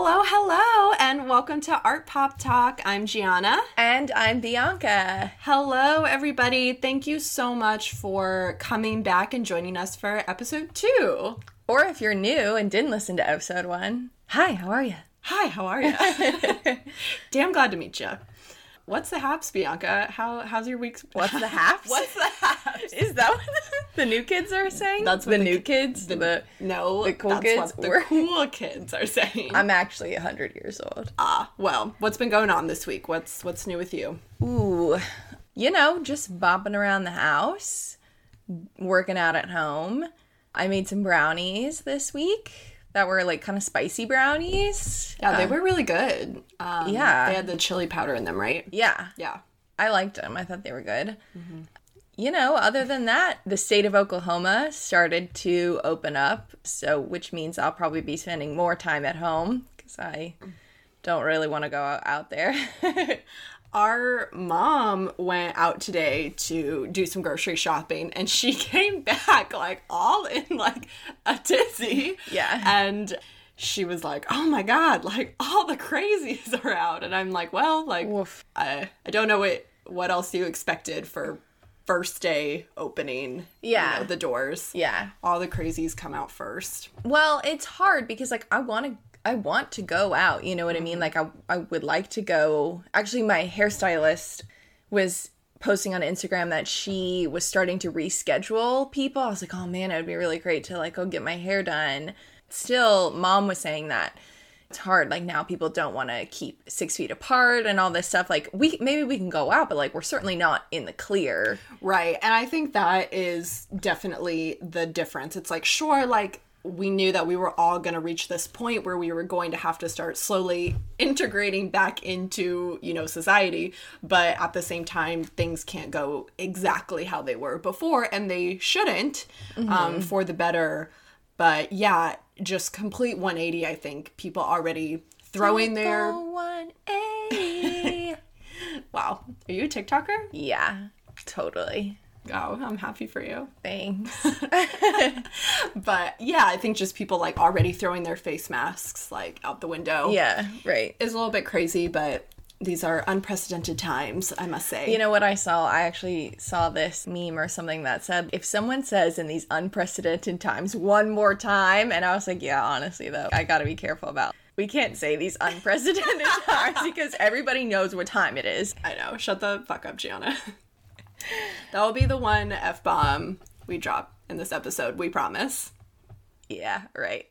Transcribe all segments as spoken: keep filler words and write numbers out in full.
Hello, hello, and welcome to Art Pop Talk. I'm Gianna. And I'm Bianca. Hello, everybody. Thank you so much for coming back and joining us for episode two. Or if you're new and didn't listen to episode one, hi, how are you? Hi, how are you? Damn glad to meet you. What's the haps, Bianca? How How's your week's... What's the haps? What's the haps? Is that what the, the new kids are saying? That's what the, the new kids? The, the No, the cool that's kids what the were. cool kids are saying. I'm actually one hundred years old. Ah, well, what's been going on this week? What's What's new with you? Ooh, you know, just bopping around the house, working out at home. I made some brownies this week. That were like kind of spicy brownies. Yeah, they were really good. Um, yeah. They had the chili powder in them, right? Yeah. Yeah. I liked them. I thought they were good. Mm-hmm. You know, other than that, the state of Oklahoma started to open up, so which means I'll probably be spending more time at home because I don't really want to go out there. Our mom went out today to do some grocery shopping, and she came back, like, all in, like, a tizzy. Yeah. And she was like, oh, my God, like, all the crazies are out. And I'm like, well, like, I, I don't know what, what else you expected for first day opening, yeah, you know, the doors. Yeah. All the crazies come out first. Well, it's hard because, like, I want to I want to go out, you know what I mean? Like, I I would like to go. Actually, my hairstylist was posting on Instagram that she was starting to reschedule people. I was like, oh, man, it would be really great to, like, go get my hair done. Still, Mom was saying that it's hard. Like, now people don't want to keep six feet apart and all this stuff. Like, we maybe we can go out, but, like, we're certainly not in the clear. Right, and I think that is definitely the difference. It's like, sure, like, we knew that we were all going to reach this point where we were going to have to start slowly integrating back into, you know, society. But at the same time, things can't go exactly how they were before, and they shouldn't, mm-hmm. um, for the better. But yeah, just complete one eighty, I think. People already throwing their... one eighty. Wow. Are you a TikToker? Yeah, totally. Oh, I'm happy for you. Thanks. But yeah, I think just people like already throwing their face masks like out the window. Yeah, right. Is a little bit crazy, but these are unprecedented times, I must say. You know what I saw? I actually saw this meme or something that said, if someone says in these unprecedented times one more time, and I was like, yeah, honestly, though, I gotta be careful about we can't say these unprecedented times because everybody knows what time it is. I know. Shut the fuck up, Gianna. That will be the one F-bomb we drop in this episode, we promise. Yeah, right.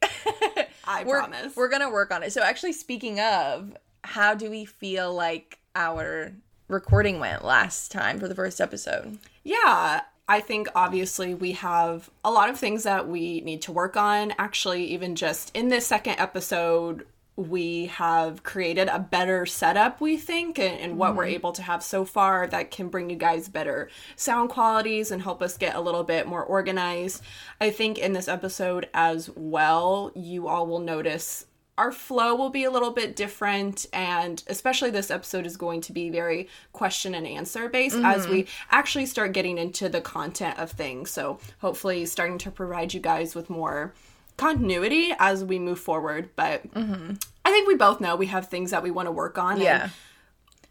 I we're, promise. We're going to work on it. So actually, speaking of, how do we feel like our recording went last time for the first episode? Yeah, I think obviously we have a lot of things that we need to work on. Actually, even just in this second episode, we have created a better setup, we think, and, and what mm. we're able to have so far that can bring you guys better sound qualities and help us get a little bit more organized. I think in this episode as well, you all will notice our flow will be a little bit different, and especially this episode is going to be very question and answer based, mm-hmm. as we actually start getting into the content of things. So hopefully starting to provide you guys with more continuity as we move forward, but mm-hmm. I think we both know we have things that we want to work on, yeah,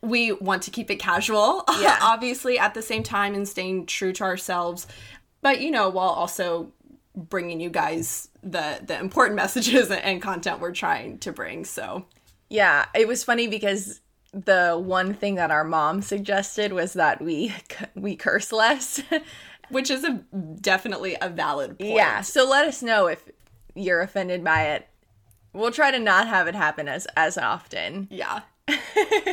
and we want to keep it casual, yeah. Obviously, at the same time, and staying true to ourselves, but, you know, while also bringing you guys the the important messages and content we're trying to bring. So yeah, it was funny because the one thing that our mom suggested was that we we curse less, which is a definitely a valid point. Yeah, so let us know if you're offended by it. We'll try to not have it happen as as often. Yeah,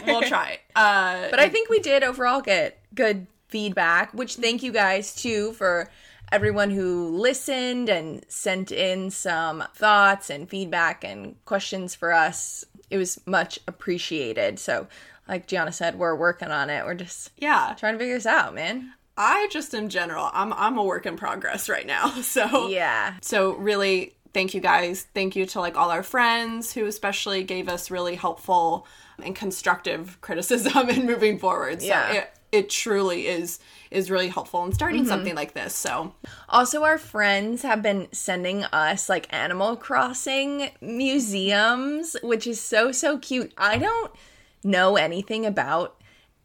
we'll try. Uh, but I think we did overall get good feedback, which thank you guys, too, for everyone who listened and sent in some thoughts and feedback and questions for us. It was much appreciated. So, like Gianna said, we're working on it. We're just yeah trying to figure this out, man. I just, in general, I'm I'm a work in progress right now. So, yeah. So, really, thank you guys. Thank you to, like, all our friends who especially gave us really helpful and constructive criticism in moving forward. So, yeah. It it truly is is really helpful in starting mm-hmm. something like this. So also our friends have been sending us like Animal Crossing museums, which is so, so cute. I don't know anything about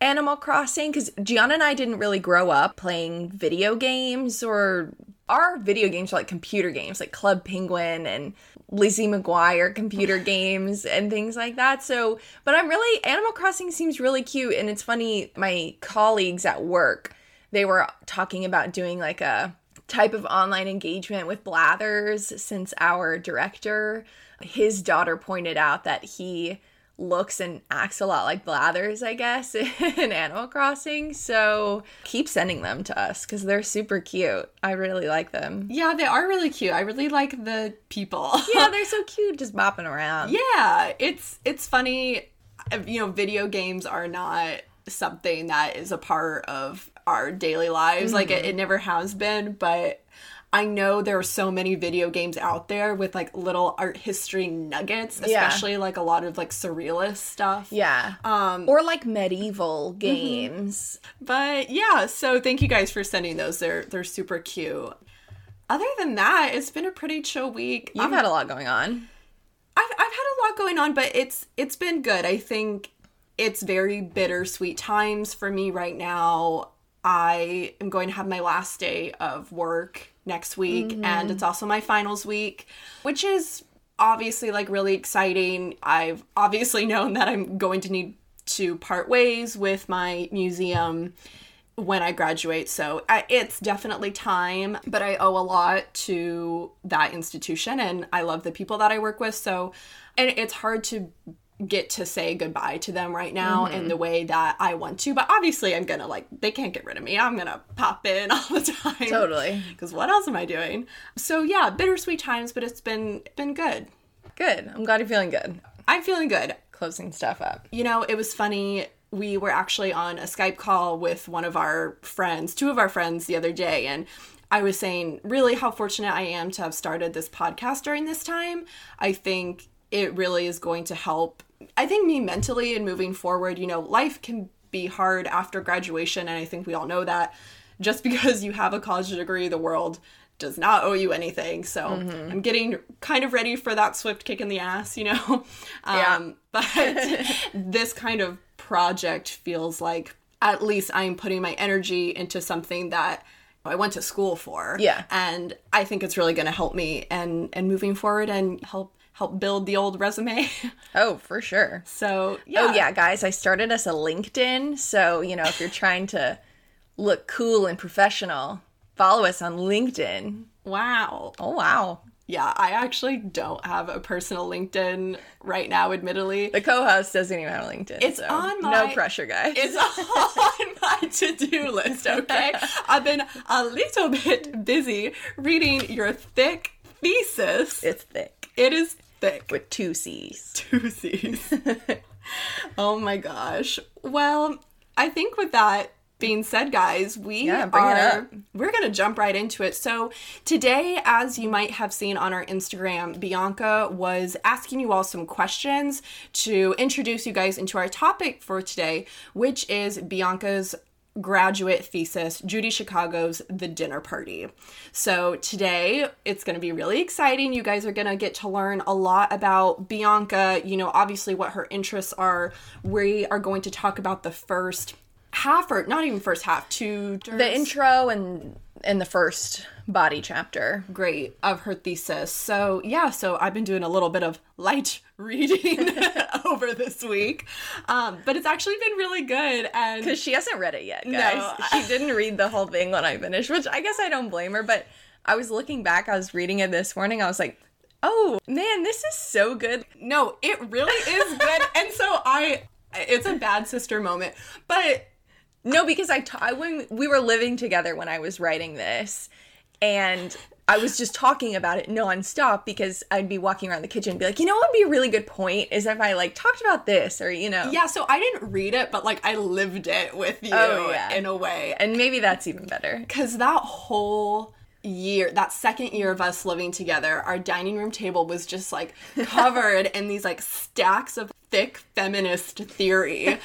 Animal Crossing because Gianna and I didn't really grow up playing video games, or our video games were like computer games like Club Penguin and Lizzie McGuire computer games and things like that. So, but I'm really, Animal Crossing seems really cute. And it's funny, my colleagues at work, they were talking about doing like a type of online engagement with Blathers, since our director, his daughter pointed out that he looks and acts a lot like Blathers, I guess, in Animal Crossing. So keep sending them to us because they're super cute. I really like them. Yeah, they are really cute. I really like the people. Yeah, they're so cute just bopping around. Yeah, it's it's funny. You know, video games are not something that is a part of our daily lives. Mm-hmm. Like, it, it never has been, but I know there are so many video games out there with, like, little art history nuggets, especially, yeah. like, a lot of, like, surrealist stuff. Yeah. Um, or, like, medieval games. Mm-hmm. But, yeah, so thank you guys for sending those. They're they're super cute. Other than that, it's been a pretty chill week. You've um, had a lot going on. I've, I've had a lot going on, but it's it's been good. I think it's very bittersweet times for me right now. I am going to have my last day of work next week, mm-hmm. and it's also my finals week, which is obviously like really exciting. I've obviously known that I'm going to need to part ways with my museum when I graduate, so I, it's definitely time, but I owe a lot to that institution, and I love the people that I work with, so, and it's hard to get to say goodbye to them right now, mm-hmm. in the way that I want to. But obviously I'm gonna, like, they can't get rid of me. I'm gonna pop in all the time. Totally. Because what else am I doing? So yeah, bittersweet times, but it's been been good. Good. I'm glad you're feeling good. I'm feeling good. Closing stuff up. You know, it was funny. We were actually on a Skype call with one of our friends, two of our friends the other day, and I was saying really how fortunate I am to have started this podcast during this time. I think it really is going to help I think me mentally and moving forward. You know, life can be hard after graduation, and I think we all know that. Just because you have a college degree, the world does not owe you anything. So mm-hmm. I'm getting kind of ready for that swift kick in the ass, you know? Yeah. Um, but this kind of project feels like at least I'm putting my energy into something that I went to school for. Yeah. And I think it's really going to help me and, and moving forward and help help build the old resume. Oh, for sure. So, yeah. Oh, yeah, guys, I started as a LinkedIn. So, you know, if you're trying to look cool and professional, follow us on LinkedIn. Wow. Oh, wow. Yeah, I actually don't have a personal LinkedIn right now, admittedly. The co-host doesn't even have a LinkedIn. It's so on my... No pressure, guys. It's on my to-do list, okay? I've been a little bit busy reading your thick thesis. It's thick. It is thick. Thick. With two C's. Two C's. Oh my gosh. Well, I think with that being said, guys, we yeah, bring are, it up. We're going to jump right into it. So today, as you might have seen on our Instagram, Bianca was asking you all some questions to introduce you guys into our topic for today, which is Bianca's graduate thesis, Judy Chicago's The Dinner Party. So today, it's going to be really exciting. You guys are going to get to learn a lot about Bianca, you know, obviously what her interests are. We are going to talk about the first half, or not even first half, two... The intro and and the first body chapter. Great. Of her thesis. So, yeah, so I've been doing a little bit of light reading over this week. Um, but it's actually been really good. And because she hasn't read it yet, guys. No. She didn't read the whole thing when I finished, which I guess I don't blame her. But I was looking back. I was reading it this morning. I was like, oh, man, this is so good. No, it really is good. And so I... It's a bad sister moment. But... No, because I, t- I when we were living together when I was writing this, and I was just talking about it nonstop because I'd be walking around the kitchen and be like, you know what would be a really good point is if I, like, talked about this or, you know. Yeah, so I didn't read it, but, like, I lived it with you oh, yeah. in a way. And maybe that's even better. Because that whole year, that second year of us living together, our dining room table was just like covered in these like stacks of thick feminist theory.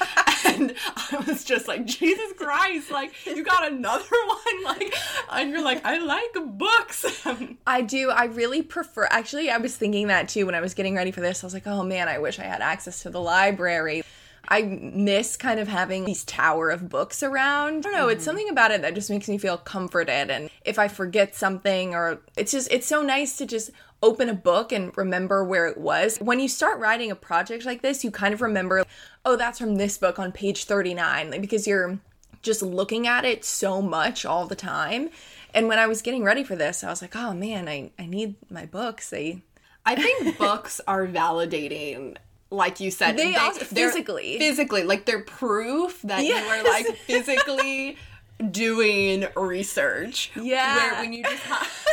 And I was just like, Jesus Christ, like, you got another one? Like, and you're like, I like books. I do. I really prefer, actually, I was thinking that too when I was getting ready for this. I was like, oh man, I wish I had access to the library. I miss kind of having these tower of books around. I don't know, it's something about it that just makes me feel comforted. And if I forget something, or it's just, it's so nice to just open a book and remember where it was. When you start writing a project like this, you kind of remember, oh, that's from this book on page thirty-nine, like, because you're just looking at it so much all the time. And when I was getting ready for this, I was like, oh man, I, I need my books. I, I think books are validating. Like you said, they, they also, physically, physically, like they're proof that yes. you are like physically doing research. Yeah, where when you just have,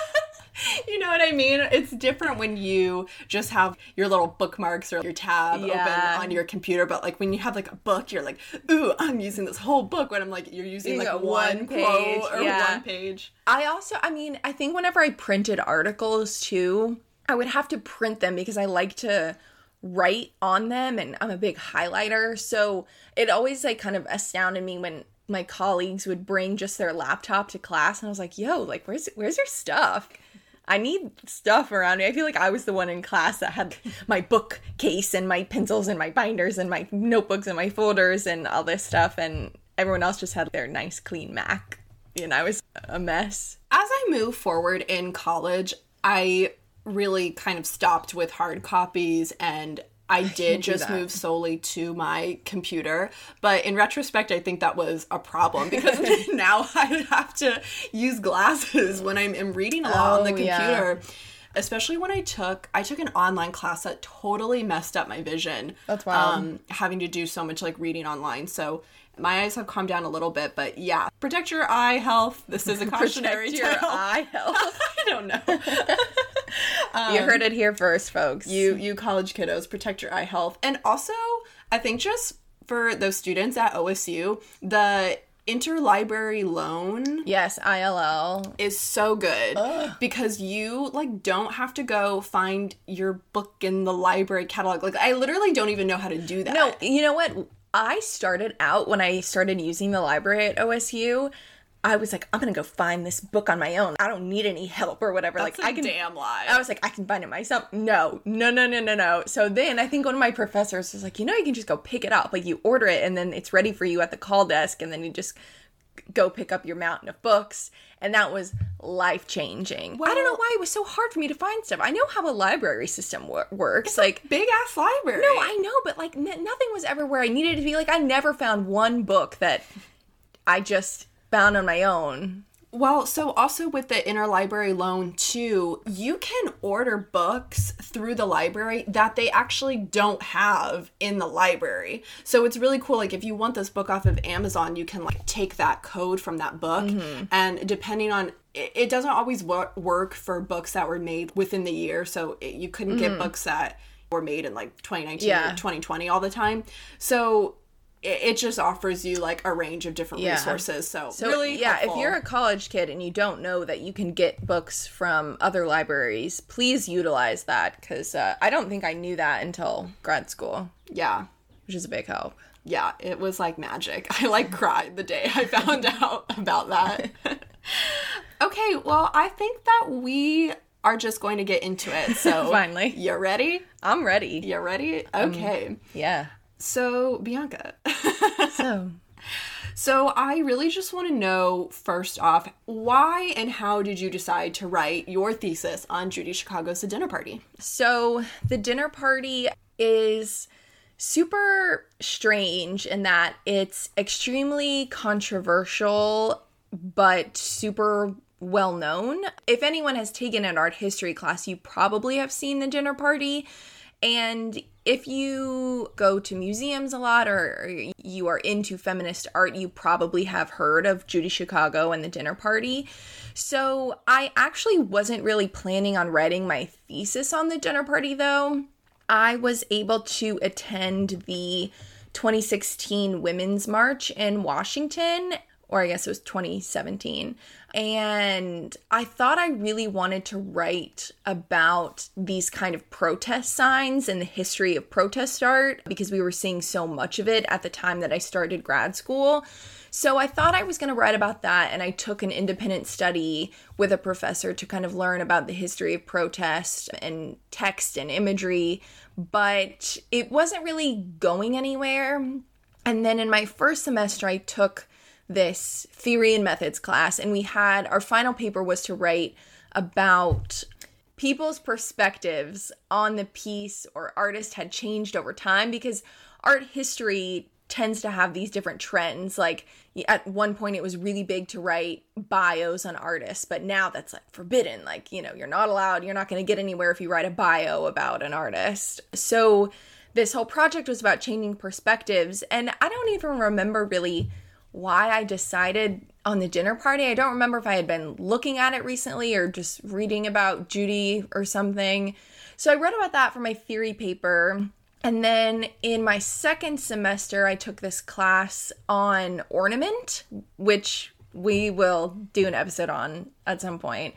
you know what I mean? It's different when you just have your little bookmarks or your tab yeah. open on your computer, but like when you have like a book, you're like, ooh, I'm using this whole book. When I'm like, you're using you like one page quote or yeah. one page. I also, I mean, I think whenever I printed articles too, I would have to print them because I like to write on them, and I'm a big highlighter, so it always like kind of astounded me when my colleagues would bring just their laptop to class, and I was like, yo, like, where's where's your stuff? I need stuff around me. I feel like I was the one in class that had my bookcase and my pencils and my binders and my notebooks and my folders and all this stuff, and everyone else just had their nice clean Mac, and I was a mess. As I move forward in college, I really kind of stopped with hard copies, and I did just move solely to my computer. But in retrospect, I think that was a problem because now I would have to use glasses when I'm, I'm reading a lot oh, on the computer. Yeah. Especially when I took, I took an online class that totally messed up my vision. That's wild. Um, having to do so much like reading online. So my eyes have calmed down a little bit, but yeah. Protect your eye health. This is a cautionary tale. Protect your eye health. I don't know. Um, you heard it here first, folks. You you college kiddos, protect your eye health. And also, I think just for those students at O S U, the interlibrary loan, yes, I L L, is so good. Ugh. Because you like don't have to go find your book in the library catalog. Like, I literally don't even know how to do that. No, you know what? I started out when I started using the library at O S U. I was like, I'm going to go find this book on my own. I don't need any help or whatever. That's like, a I can, damn lie. I was like, I can find it myself. No, no, no, no, no, no. So then I think one of my professors was like, you know, you can just go pick it up. Like, you order it and then it's ready for you at the call desk. And then you just go pick up your mountain of books. And that was life-changing. Well, I don't know why it was so hard for me to find stuff. I know how a library system wor- works. It's like a big-ass library. No, I know. But like n- nothing was ever where I needed to be. Like, I never found one book that I just found on my own. Well, so also with the interlibrary loan too, you can order books through the library that they actually don't have in the library. So it's really cool. Like, if you want this book off of Amazon, you can like take that code from that book. Mm-hmm. And depending on, it, it doesn't always wor- work for books that were made within the year. So it, you couldn't mm-hmm. get books that were made in like twenty nineteen yeah. or twenty twenty all the time. So it just offers you, like, a range of different yeah. resources, so, so really yeah, helpful. If you're a college kid and you don't know that you can get books from other libraries, please utilize that, because uh, I don't think I knew that until grad school. Yeah. Which is a big help. Yeah, it was, like, magic. I, like, cried the day I found out about that. Okay, well, I think that we are just going to get into it, so. Finally. You ready? I'm ready. You ready? Okay. Um, yeah. So, Bianca. so. So, I really just want to know, first off, why and how did you decide to write your thesis on Judy Chicago's The Dinner Party? So, The Dinner Party is super strange in that it's extremely controversial, but super well-known. If anyone has taken an art history class, you probably have seen The Dinner Party. And if you go to museums a lot or you are into feminist art, you probably have heard of Judy Chicago and The Dinner Party. So I actually wasn't really planning on writing my thesis on The Dinner Party, though. I was able to attend the twenty sixteen Women's March in Washington, or I guess it was twenty seventeen. And I thought I really wanted to write about these kind of protest signs and the history of protest art, because we were seeing so much of it at the time that I started grad school. So I thought I was going to write about that, and I took an independent study with a professor to kind of learn about the history of protest and text and imagery, but it wasn't really going anywhere. And then in my first semester, I took this theory and methods class, and we had, our final paper was to write about people's perspectives on the piece or artist had changed over time, because art history tends to have these different trends. Like at one point it was really big to write bios on artists, but now that's like forbidden. Like, you know, you're not allowed, you're not going to get anywhere if you write a bio about an artist. So this whole project was about changing perspectives. And I don't even remember really why I decided on The Dinner Party. I don't remember if I had been looking at it recently or just reading about Judy or something. So I wrote about that for my theory paper. And then in my second semester, I took this class on ornament, which we will do an episode on at some point.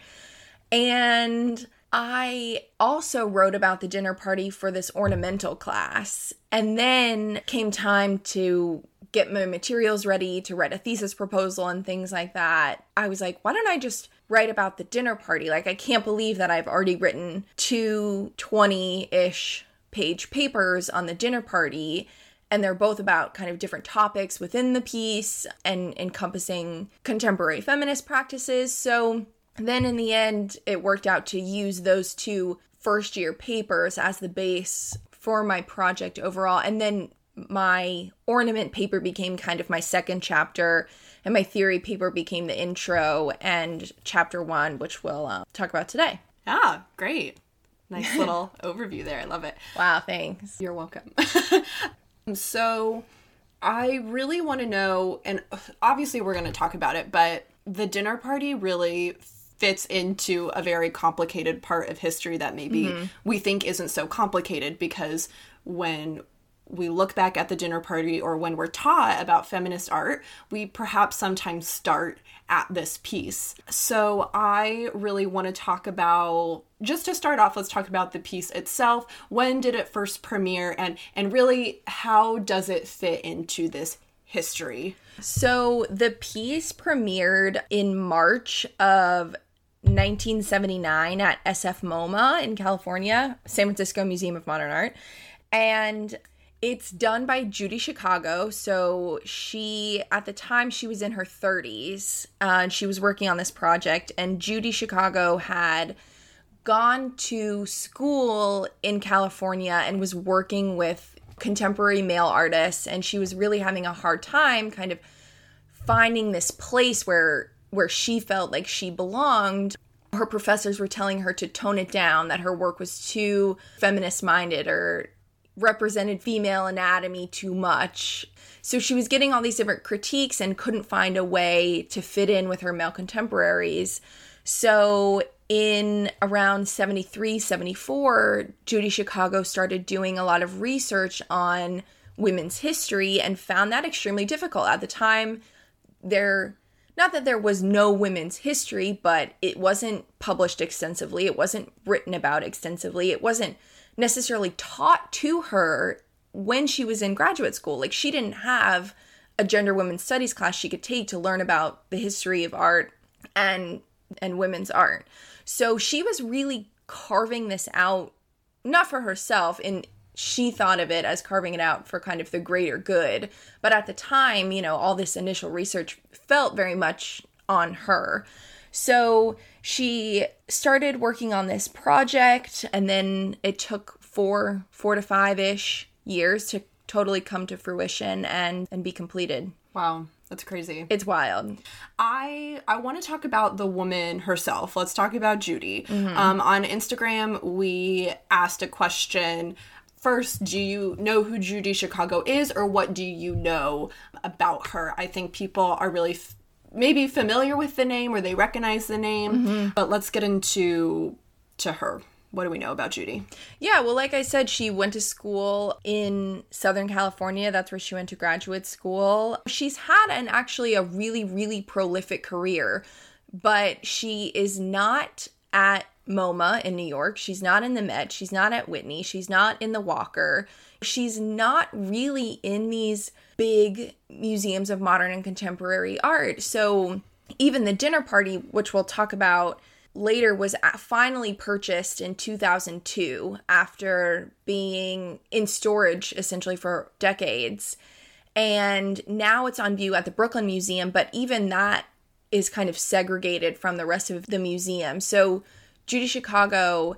And I also wrote about The Dinner Party for this ornamental class. And then came time to get my materials ready to write a thesis proposal and things like that. I was like, why don't I just write about The Dinner Party? Like, I can't believe that I've already written two twenty-ish page papers on The Dinner Party, and they're both about kind of different topics within the piece and encompassing contemporary feminist practices. So then in the end, it worked out to use those two first year papers as the base for my project overall. And then my ornament paper became kind of my second chapter, and my theory paper became the intro and chapter one, which we'll uh, talk about today. Ah, great. Nice little overview there. I love it. Wow, thanks. You're welcome. So I really want to know, and obviously we're going to talk about it, but The Dinner Party really fits into a very complicated part of history that maybe mm-hmm. we think isn't so complicated, because when we look back at The Dinner Party or when we're taught about feminist art, we perhaps sometimes start at this piece. So I really want to talk about, just to start off, let's talk about the piece itself. When did it first premiere, and, and really how does it fit into this history? So the piece premiered in March of nineteen seventy-nine at S F MoMA in California, San Francisco Museum of Modern Art. And it's done by Judy Chicago. So she, at the time, she was in her thirties, uh, and she was working on this project. And Judy Chicago had gone to school in California and was working with contemporary male artists. And she was really having a hard time kind of finding this place where where she felt like she belonged. Her professors were telling her to tone it down, that her work was too feminist-minded or represented female anatomy too much. So she was getting all these different critiques and couldn't find a way to fit in with her male contemporaries. So in around seventy-three, seventy-four, Judy Chicago started doing a lot of research on women's history and found that extremely difficult. At the time, there, not that there was no women's history, but it wasn't published extensively. It wasn't written about extensively. It wasn't necessarily taught to her when she was in graduate school. Like, she didn't have a gender women's studies class she could take to learn about the history of art and and women's art. So she was really carving this out, not for herself, and she thought of it as carving it out for kind of the greater good. But at the time, you know, all this initial research felt very much on her. So she started working on this project, and then it took four, four to five-ish years to totally come to fruition and, and be completed. Wow, that's crazy. It's wild. I I want to talk about the woman herself. Let's talk about Judy. Mm-hmm. Um, on Instagram, we asked a question. First, do you know who Judy Chicago is, or what do you know about her? I think people are really F- maybe familiar with the name, or they recognize the name, mm-hmm. but let's get into to her. what do we know about Judy? Yeah, well, like I said, she went to school in Southern California. That's where she went to graduate school. She's had an actually a really, really prolific career, but she is not at MoMA in New York. She's not in the Met. She's not at Whitney. She's not in the Walker. She's not really in these big museums of modern and contemporary art. So even the Dinner Party, which we'll talk about later, was finally purchased in two thousand two after being in storage essentially for decades. And now it's on view at the Brooklyn Museum, but even that is kind of segregated from the rest of the museum. So Judy Chicago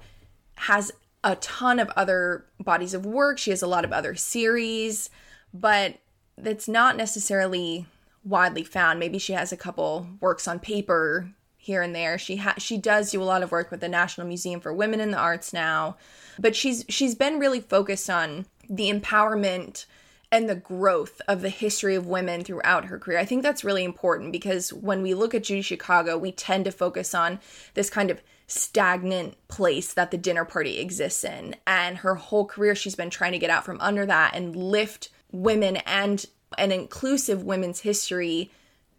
has a ton of other bodies of work. She has a lot of other series, but that's not necessarily widely found. Maybe she has a couple works on paper here and there. She ha- she does do a lot of work with the National Museum for Women in the Arts now, but she's she's been really focused on the empowerment and the growth of the history of women throughout her career. I think that's really important because when we look at Judy Chicago, we tend to focus on this kind of stagnant place that the Dinner Party exists in. And her whole career, she's been trying to get out from under that and lift women and an inclusive women's history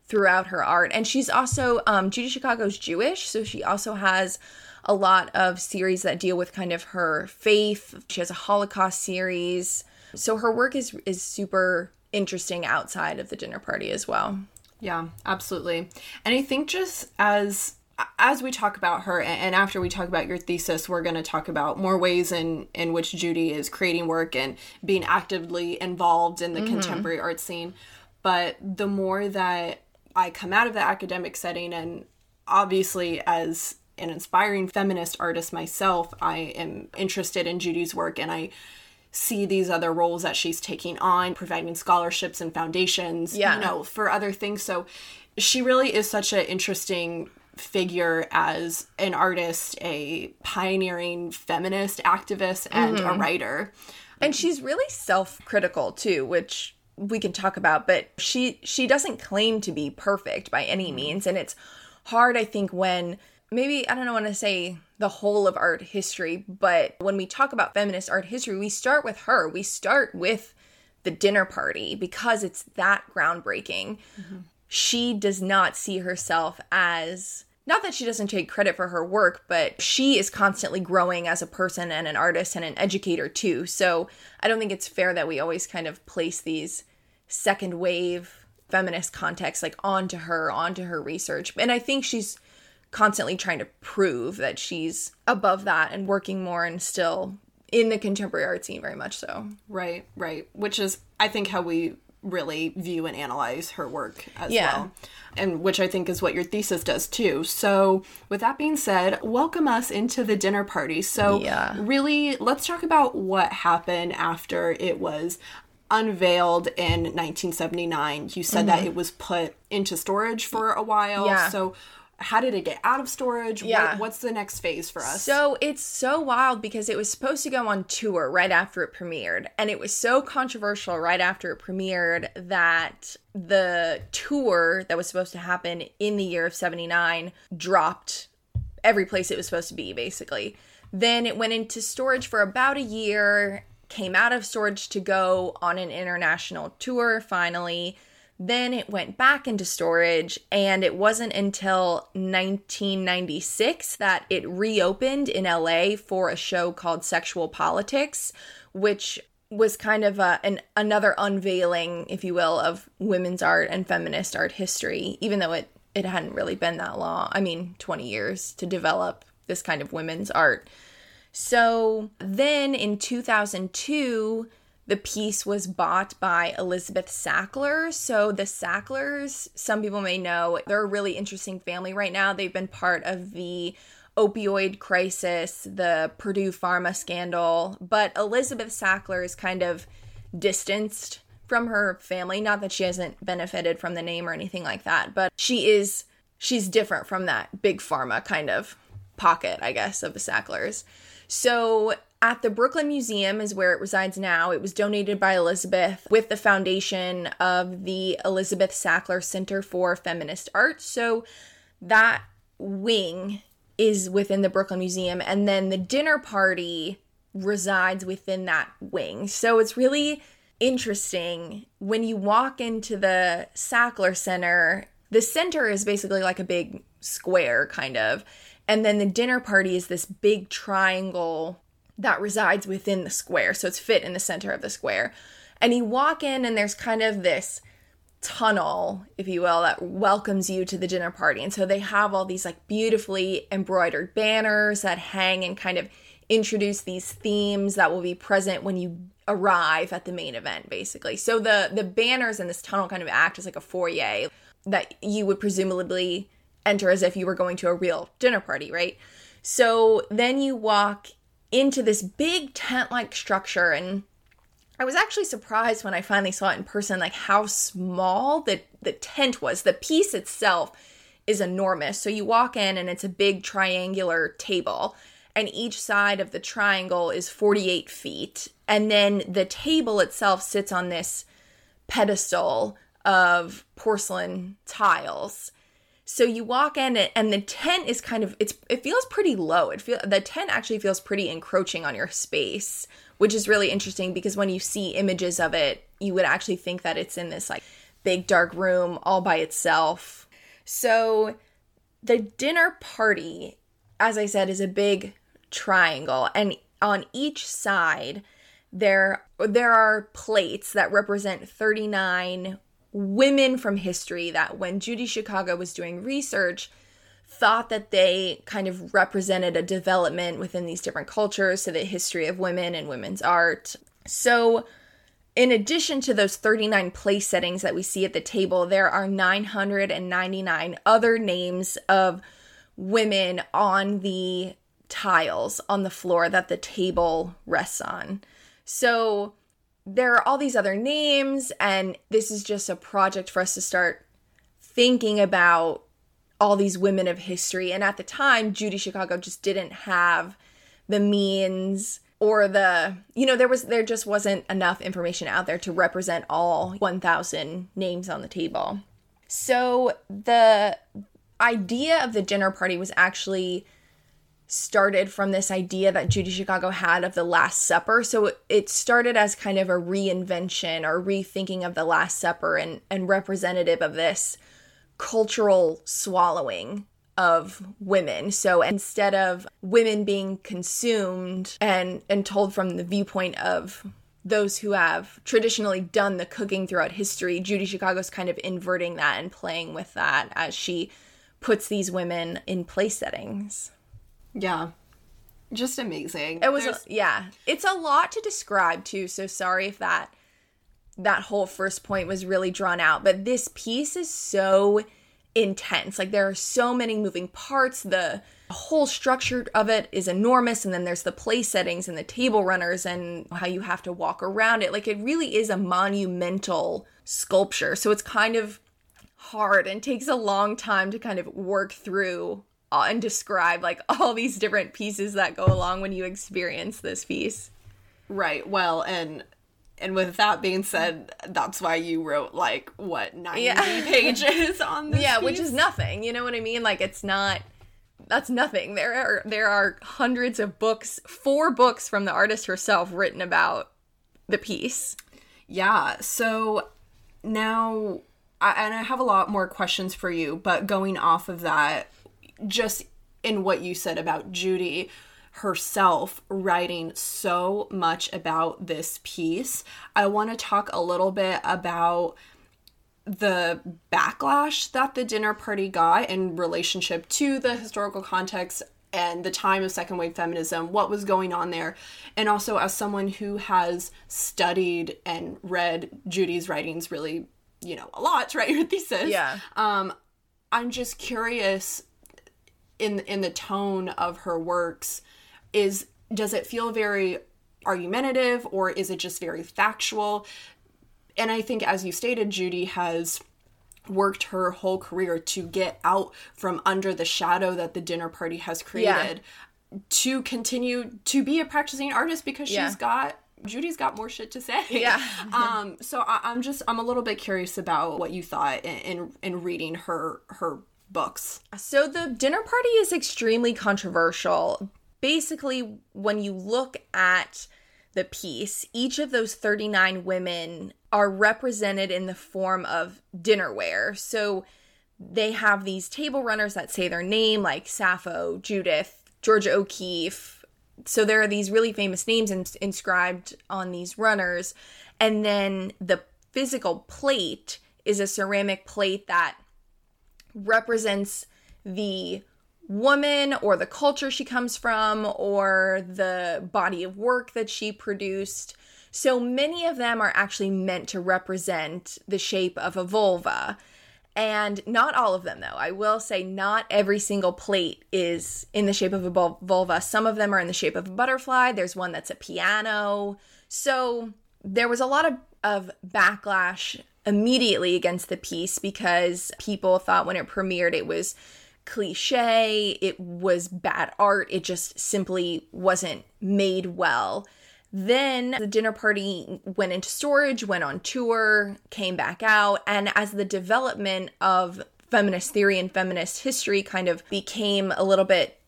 throughout her art. And she's also, um, Judy Chicago's Jewish, so she also has a lot of series that deal with kind of her faith. She has a Holocaust series. So her work is is super interesting outside of the Dinner Party as well. Yeah, absolutely. And I think just as as we talk about her, and after we talk about your thesis, we're going to talk about more ways in, in which Judy is creating work and being actively involved in the mm-hmm. contemporary art scene. But the more that I come out of the academic setting, and obviously as an inspiring feminist artist myself, I am interested in Judy's work, and I see these other roles that she's taking on, providing scholarships and foundations, yeah. you know, for other things. So she really is such an interesting figure as an artist, a pioneering feminist activist, and mm-hmm. a writer. And she's really self-critical too, which we can talk about, but she she doesn't claim to be perfect by any means. And it's hard, I think, when maybe, I don't want to say the whole of art history, but when we talk about feminist art history, we start with her. We start with the Dinner Party because it's that groundbreaking. Mm-hmm. She does not see herself as, not that she doesn't take credit for her work, but she is constantly growing as a person and an artist and an educator too. So I don't think it's fair that we always kind of place these second wave feminist contexts like onto her, onto her research. And I think she's constantly trying to prove that she's above that and working more and still in the contemporary art scene very much so. Right, right. Which is, I think, how we really view and analyze her work as yeah. well. And which I think is what your thesis does too. So with that being said, welcome us into the Dinner Party. So yeah. really, let's talk about what happened after it was unveiled in nineteen seventy-nine. You said mm-hmm. that it was put into storage for a while. Yeah. So how did it get out of storage? Yeah. What, what's the next phase for us? So it's so wild because it was supposed to go on tour right after it premiered. And it was so controversial right after it premiered that the tour that was supposed to happen in the year of seventy-nine dropped every place it was supposed to be, basically. Then it went into storage for about a year, came out of storage to go on an international tour finally. Then it went back into storage, and it wasn't until nineteen ninety-six that it reopened in L A for a show called Sexual Politics, which was kind of a, an another unveiling, if you will, of women's art and feminist art history, even though it, it hadn't really been that long. I mean, twenty years to develop this kind of women's art. So then in two thousand two... the piece was bought by Elizabeth Sackler. So the Sacklers, some people may know, they're a really interesting family right now. They've been part of the opioid crisis, the Purdue Pharma scandal. But Elizabeth Sackler is kind of distanced from her family. Not that she hasn't benefited from the name or anything like that, but she is, she's different from that big pharma kind of pocket, I guess, of the Sacklers. So at the Brooklyn Museum is where it resides now. It was donated by Elizabeth with the foundation of the Elizabeth Sackler Center for Feminist Art. So that wing is within the Brooklyn Museum, and then the Dinner Party resides within that wing. So it's really interesting. When you walk into the Sackler Center, the center is basically like a big square, kind of, and then the Dinner Party is this big triangle that resides within the square, so it's fit in the center of the square. And you walk in, and there's kind of this tunnel, if you will, that welcomes you to the Dinner Party. And so they have all these like beautifully embroidered banners that hang and kind of introduce these themes that will be present when you arrive at the main event, basically. So the the banners in this tunnel kind of act as like a foyer that you would presumably enter as if you were going to a real dinner party, right? So then you walk into this big tent-like structure, and I was actually surprised when I finally saw it in person, like how small the, the tent was. The piece itself is enormous. So you walk in and it's a big triangular table, and each side of the triangle is forty-eight feet. And then the table itself sits on this pedestal of porcelain tiles. So you walk in, and the tent is kind of, it's it feels pretty low. It feel, the tent actually feels pretty encroaching on your space, which is really interesting because when you see images of it, you would actually think that it's in this like big dark room all by itself. So the Dinner Party, as I said, is a big triangle, and on each side there there are plates that represent thirty-nine women from history that when Judy Chicago was doing research thought that they kind of represented a development within these different cultures, so the history of women and women's art. So in addition to those thirty-nine place settings that we see at the table, there are nine hundred ninety-nine other names of women on the tiles on the floor that the table rests on. So there are all these other names, and this is just a project for us to start thinking about all these women of history. And at the time, Judy Chicago just didn't have the means or the, you know, there was there just wasn't enough information out there to represent all one thousand names on the table. So the idea of the Dinner Party was actually started from this idea that Judy Chicago had of the Last Supper. So it started as kind of a reinvention or rethinking of the Last Supper and, and representative of this cultural swallowing of women. So instead of women being consumed and, and told from the viewpoint of those who have traditionally done the cooking throughout history, Judy Chicago's kind of inverting that and playing with that as she puts these women in place settings. Yeah. Just amazing. It was, a, yeah. It's a lot to describe too, so sorry if that that whole first point was really drawn out, but this piece is so intense. Like there are so many moving parts. The whole structure of it is enormous, and then there's the place settings and the table runners and how you have to walk around it. Like it really is a monumental sculpture. So it's kind of hard and takes a long time to kind of work through and describe like all these different pieces that go along when you experience this piece. Right. Well, and and with that being said, that's why you wrote like what ninety yeah. pages on this. Yeah, piece? Which is nothing. You know what I mean? Like it's not. That's nothing. There are there are hundreds of books, four books from the artist herself written about the piece. Yeah. So now, I, and I have a lot more questions for you, but going off of that. Just in what you said about Judy herself writing so much about this piece, I want to talk a little bit about the backlash that the Dinner Party got in relationship to the historical context and the time of second wave feminism, what was going on there. And also as someone who has studied and read Judy's writings really, you know, a lot to write your thesis. Yeah. Um, I'm just curious in in the tone of her works, is does it feel very argumentative, or is it just very factual? And I think, as you stated, Judy has worked her whole career to get out from under the shadow that the Dinner Party has created yeah. to continue to be a practicing artist because yeah. she's got Judy's got more shit to say. Yeah. um. So I, I'm just I'm a little bit curious about what you thought in in, in reading her her books? So The Dinner Party is extremely controversial. Basically, when you look at the piece, each of those thirty-nine women are represented in the form of dinnerware. So they have these table runners that say their name, like Sappho, Judith, Georgia O'Keeffe. So there are these really famous names in- inscribed on these runners. And then the physical plate is a ceramic plate that represents the woman or the culture she comes from or the body of work that she produced. So many of them are actually meant to represent the shape of a vulva. And not all of them, though. I will say not every single plate is in the shape of a vulva. Some of them are in the shape of a butterfly. There's one that's a piano. So there was a lot of, of backlash immediately against the piece because people thought when it premiered it was cliche, it was bad art, it just simply wasn't made well. Then The Dinner Party went into storage, went on tour, came back out, and as the development of feminist theory and feminist history kind of became a little bit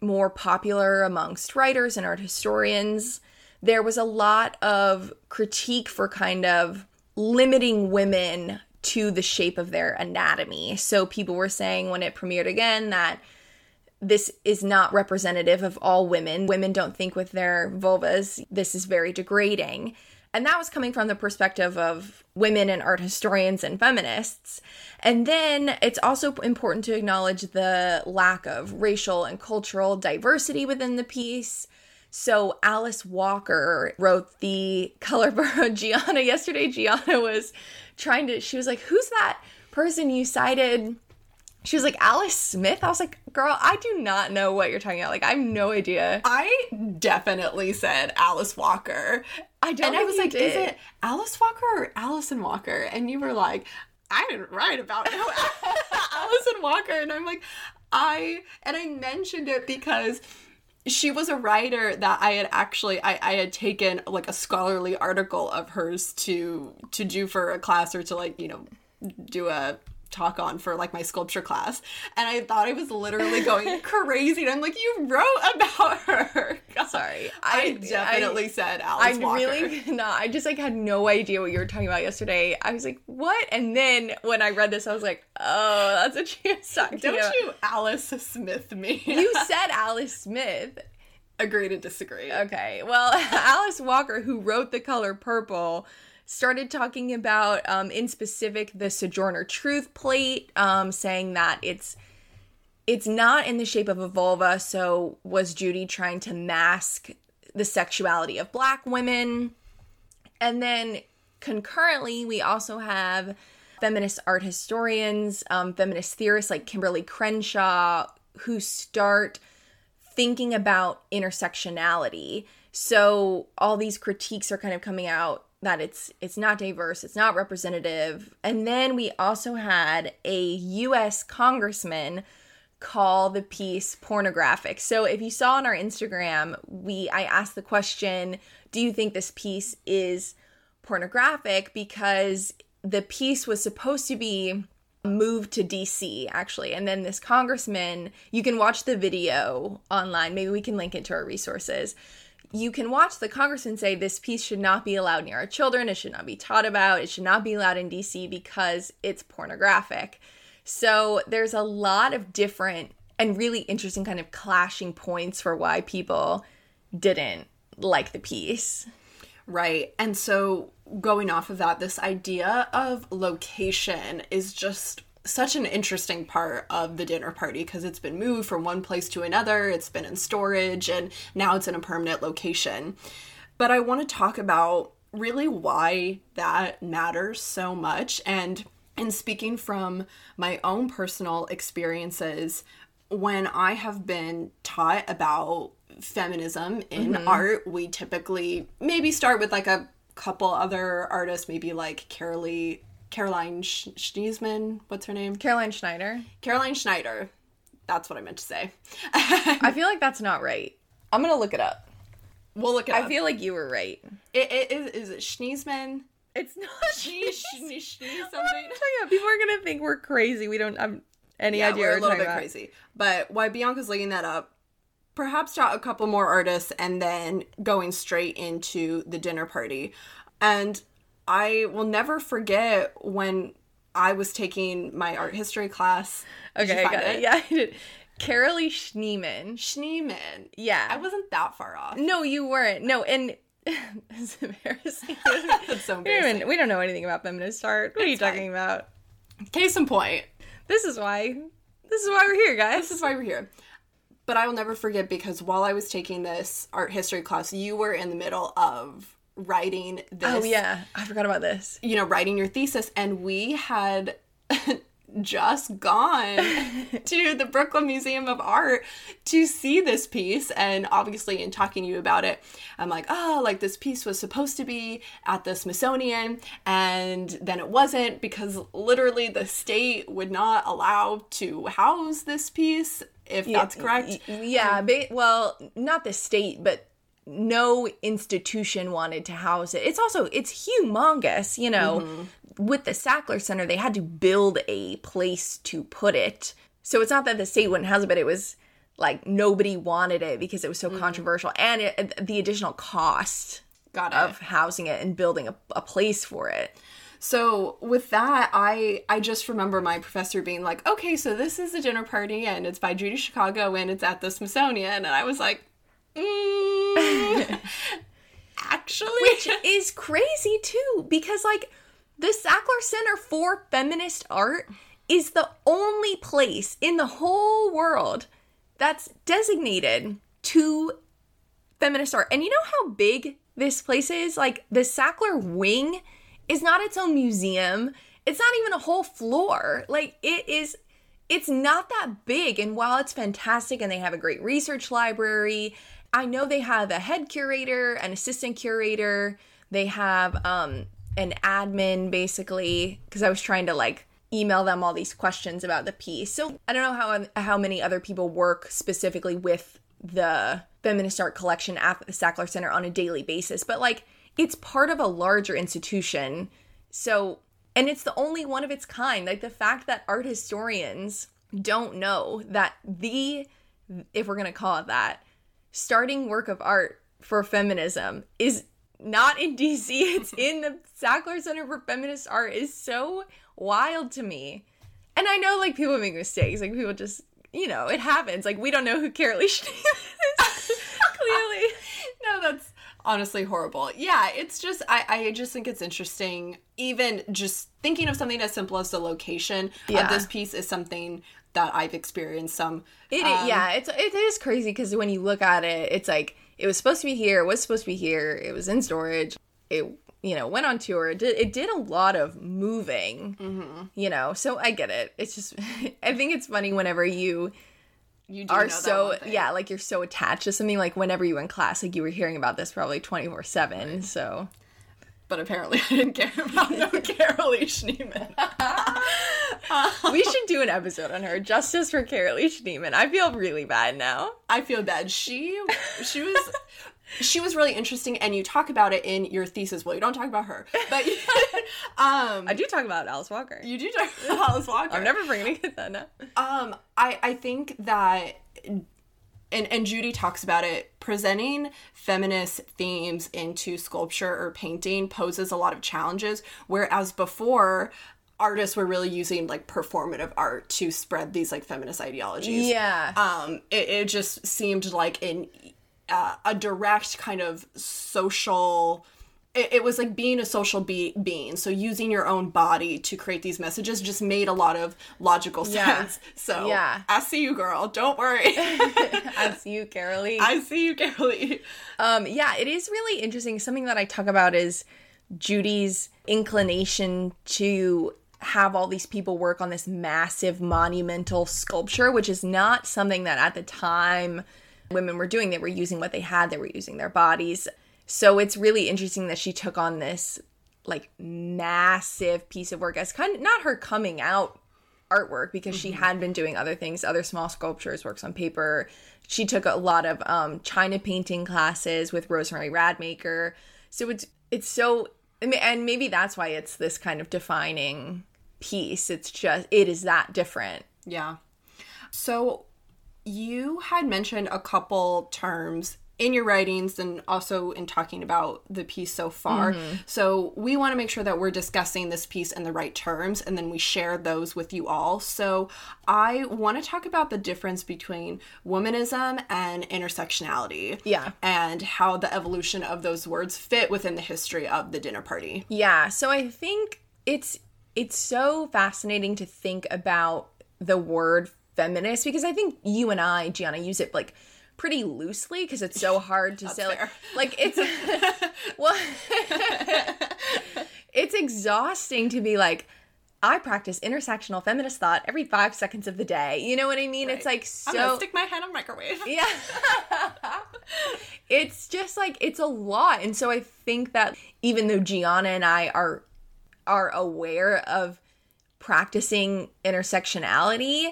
more popular amongst writers and art historians, there was a lot of critique for kind of limiting women to the shape of their anatomy. So people were saying when it premiered again that this is not representative of all women. Women don't think with their vulvas. This is very degrading. And that was coming from the perspective of women and art historians and feminists. And then it's also important to acknowledge the lack of racial and cultural diversity within the piece. So Alice Walker wrote the color for Gianna yesterday. Gianna was trying to, she was like, who's that person you cited? She was like, Alice Smith? I was like, girl, I do not know what you're talking about. Like, I have no idea. I definitely said Alice Walker. I don't And I was like, did. Is it Alice Walker or Allison Walker? And you were like, I didn't write about no Allison Walker. And I'm like, I, and I mentioned it because she was a writer that I had actually, I, I had taken like a scholarly article of hers to, to do for a class or to like, you know, do a talk on for like my sculpture class. And I thought I was literally going crazy. And I'm like, you wrote about her. God. Sorry. I, I definitely I, said Alice I Walker. Really, no, I just like had no idea what you were talking about yesterday. I was like, what? And then when I read this, I was like, oh, that's what she was talking Don't about. You Alice Smith me. You said Alice Smith. Agree to disagree. Okay. Well, Alice Walker, who wrote The Color Purple, started talking about, um, in specific, the Sojourner Truth plate, um, saying that it's it's not in the shape of a vulva, so was Judy trying to mask the sexuality of Black women? And then concurrently, we also have feminist art historians, um, feminist theorists like Kimberlé Crenshaw, who start thinking about intersectionality. So all these critiques are kind of coming out that it's it's not diverse, it's not representative. And then we also had a U S congressman call the piece pornographic. So if you saw on our Instagram, we I asked the question, do you think this piece is pornographic? Because the piece was supposed to be moved to D C, actually. And then this congressman, you can watch the video online. Maybe we can link it to our resources. You can watch the congressman say this piece should not be allowed near our children, it should not be taught about, it should not be allowed in D C because it's pornographic. So there's a lot of different and really interesting kind of clashing points for why people didn't like the piece. Right. And so going off of that, this idea of location is just such an interesting part of The Dinner Party because it's been moved from one place to another, it's been in storage, and now it's in a permanent location. But I want to talk about really why that matters so much. And in speaking from my own personal experiences, when I have been taught about feminism in mm-hmm. art, we typically maybe start with like a couple other artists, maybe like Carolee Carolee Schneemann, what's her name? Caroline Schneider. Caroline Schneider. That's what I meant to say. I feel like that's not right. I'm going to look it up. We'll look it I up. I feel like you were right. It, it, it, is it Schneemann? It's not Schneemann. Schne- Schne- something. People are going to think we're crazy. We don't, I'm, Any yeah, idea we're a little bit about. Crazy. But while Bianca's looking that up, perhaps jot a couple more artists and then going straight into The Dinner Party. And I will never forget when I was taking my art history class. Did okay, I got it? it. Yeah, I did. Carolee Schneemann. Schneemann. Yeah. I wasn't that far off. No, you weren't. No, and it's embarrassing. That's so embarrassing. Even, we don't know anything about feminist art. What That's are you talking fine. about? Case in point. This is why. This is why we're here, guys. This is why we're here. But I will never forget, because while I was taking this art history class, you were in the middle of writing this. Oh, yeah. I forgot about this. You know, writing your thesis. And we had just gone to the Brooklyn Museum of Art to see this piece. And obviously, in talking to you about it, I'm like, oh, like this piece was supposed to be at the Smithsonian, and then it wasn't, because literally the state would not allow to house this piece, if yeah, that's correct. Yeah, um, ba- well, not the state, but no institution wanted to house it. It's also, it's humongous, you know. Mm-hmm. With the Sackler Center, they had to build a place to put it. So it's not that the state wouldn't house it, but it was like nobody wanted it because it was so mm-hmm. controversial. And it, the additional cost Got it. of housing it and building a, a place for it. So with that, I, I just remember my professor being like, okay, so this is a dinner party, and it's by Judy Chicago, and it's at the Smithsonian. And I was like, mm, actually. Which is crazy, too, because, like, the Sackler Center for Feminist Art is the only place in the whole world that's designated to feminist art. And you know how big this place is? Like, the Sackler wing is not its own museum. It's not even a whole floor. Like, it is, it's not that big. And while it's fantastic and they have a great research library, I know they have a head curator, an assistant curator. They have um, an admin, basically, because I was trying to, like, email them all these questions about the piece. So I don't know how how many other people work specifically with the feminist art collection at the Sackler Center on a daily basis. But, like, it's part of a larger institution, so, and it's the only one of its kind. Like, the fact that art historians don't know that the, if we're going to call it that, starting work of art for feminism is not in D C, it's in the Sackler Center for Feminist Art, is so wild to me. And I know, like, people make mistakes. Like, people just, you know, it happens. Like, we don't know who Carolee Schneemann is, clearly. No, that's honestly horrible. Yeah, it's just, I, I just think it's interesting. Even just thinking of something as simple as the location yeah. of this piece is something that I've experienced some. It um, yeah, it's it is crazy, because when you look at it, it's like, it was supposed to be here, it was supposed to be here, it was in storage, it, you know, went on tour, it did, it did a lot of moving, mm-hmm. you know, so I get it. It's just, I think it's funny whenever you... You do are so yeah, like, you're so attached to something. Like, whenever you were in class, like, you were hearing about this probably twenty-four seven. So, but apparently I didn't care about no Carolee Schneemann. um, we should do an episode on her. Justice for Carolee Schneemann. I feel really bad now. I feel bad. She she was she was really interesting, and you talk about it in your thesis. Well, you don't talk about her, but um, I do talk about Alice Walker. You do talk about Alice Walker. I'm never bringing it that up. Um. I, I think that, and, and Judy talks about it, presenting feminist themes into sculpture or painting poses a lot of challenges, whereas before, artists were really using, like, performative art to spread these, like, feminist ideologies. Yeah. Um, it, it just seemed like an, uh, a direct kind of social... It was like being a social be- being. So using your own body to create these messages just made a lot of logical sense. Yeah. So yeah. I see you, girl. Don't worry. I see you, Carolee. I see you, Carolee. Um, yeah, it is really interesting. Something that I talk about is Judy's inclination to have all these people work on this massive monumental sculpture, which is not something that at the time women were doing. They were using what they had. They were using their bodies. So it's really interesting that she took on this, like, massive piece of work as kind of not her coming out artwork, because mm-hmm. she had been doing other things, other small sculptures, works on paper. She took a lot of um, China painting classes with Rosemary Rademaker. So it's it's so, and maybe that's why it's this kind of defining piece. It's just, it is that different. Yeah. So you had mentioned a couple terms in your writings and also in talking about the piece so far. Mm-hmm. So we want to make sure that we're discussing this piece in the right terms, and then we share those with you all. So I want to talk about the difference between womanism and intersectionality. Yeah. And how the evolution of those words fit within the history of the dinner party. Yeah. So I think it's it's so fascinating to think about the word feminist, because I think you and I, Gianna, use it like pretty loosely because it's so hard to say. Like, like it's well, it's exhausting to be like, I practice intersectional feminist thought every five seconds of the day. You know what I mean? Right. It's like so. I'm gonna stick my head on microwave. Yeah. It's just like it's a lot, and so I think that even though Gianna and I are are aware of practicing intersectionality,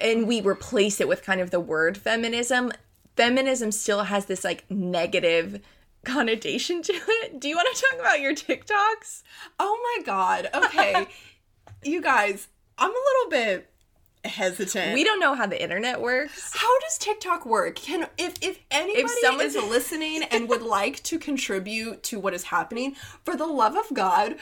and we replace it with kind of the word feminism, feminism still has this like negative connotation to it. Do you want to talk about your TikToks? Oh my God. Okay. You guys, I'm a little bit hesitant. We don't know how the internet works. How does TikTok work? Can if if anybody if someone is listening and would like to contribute to what is happening, for the love of God,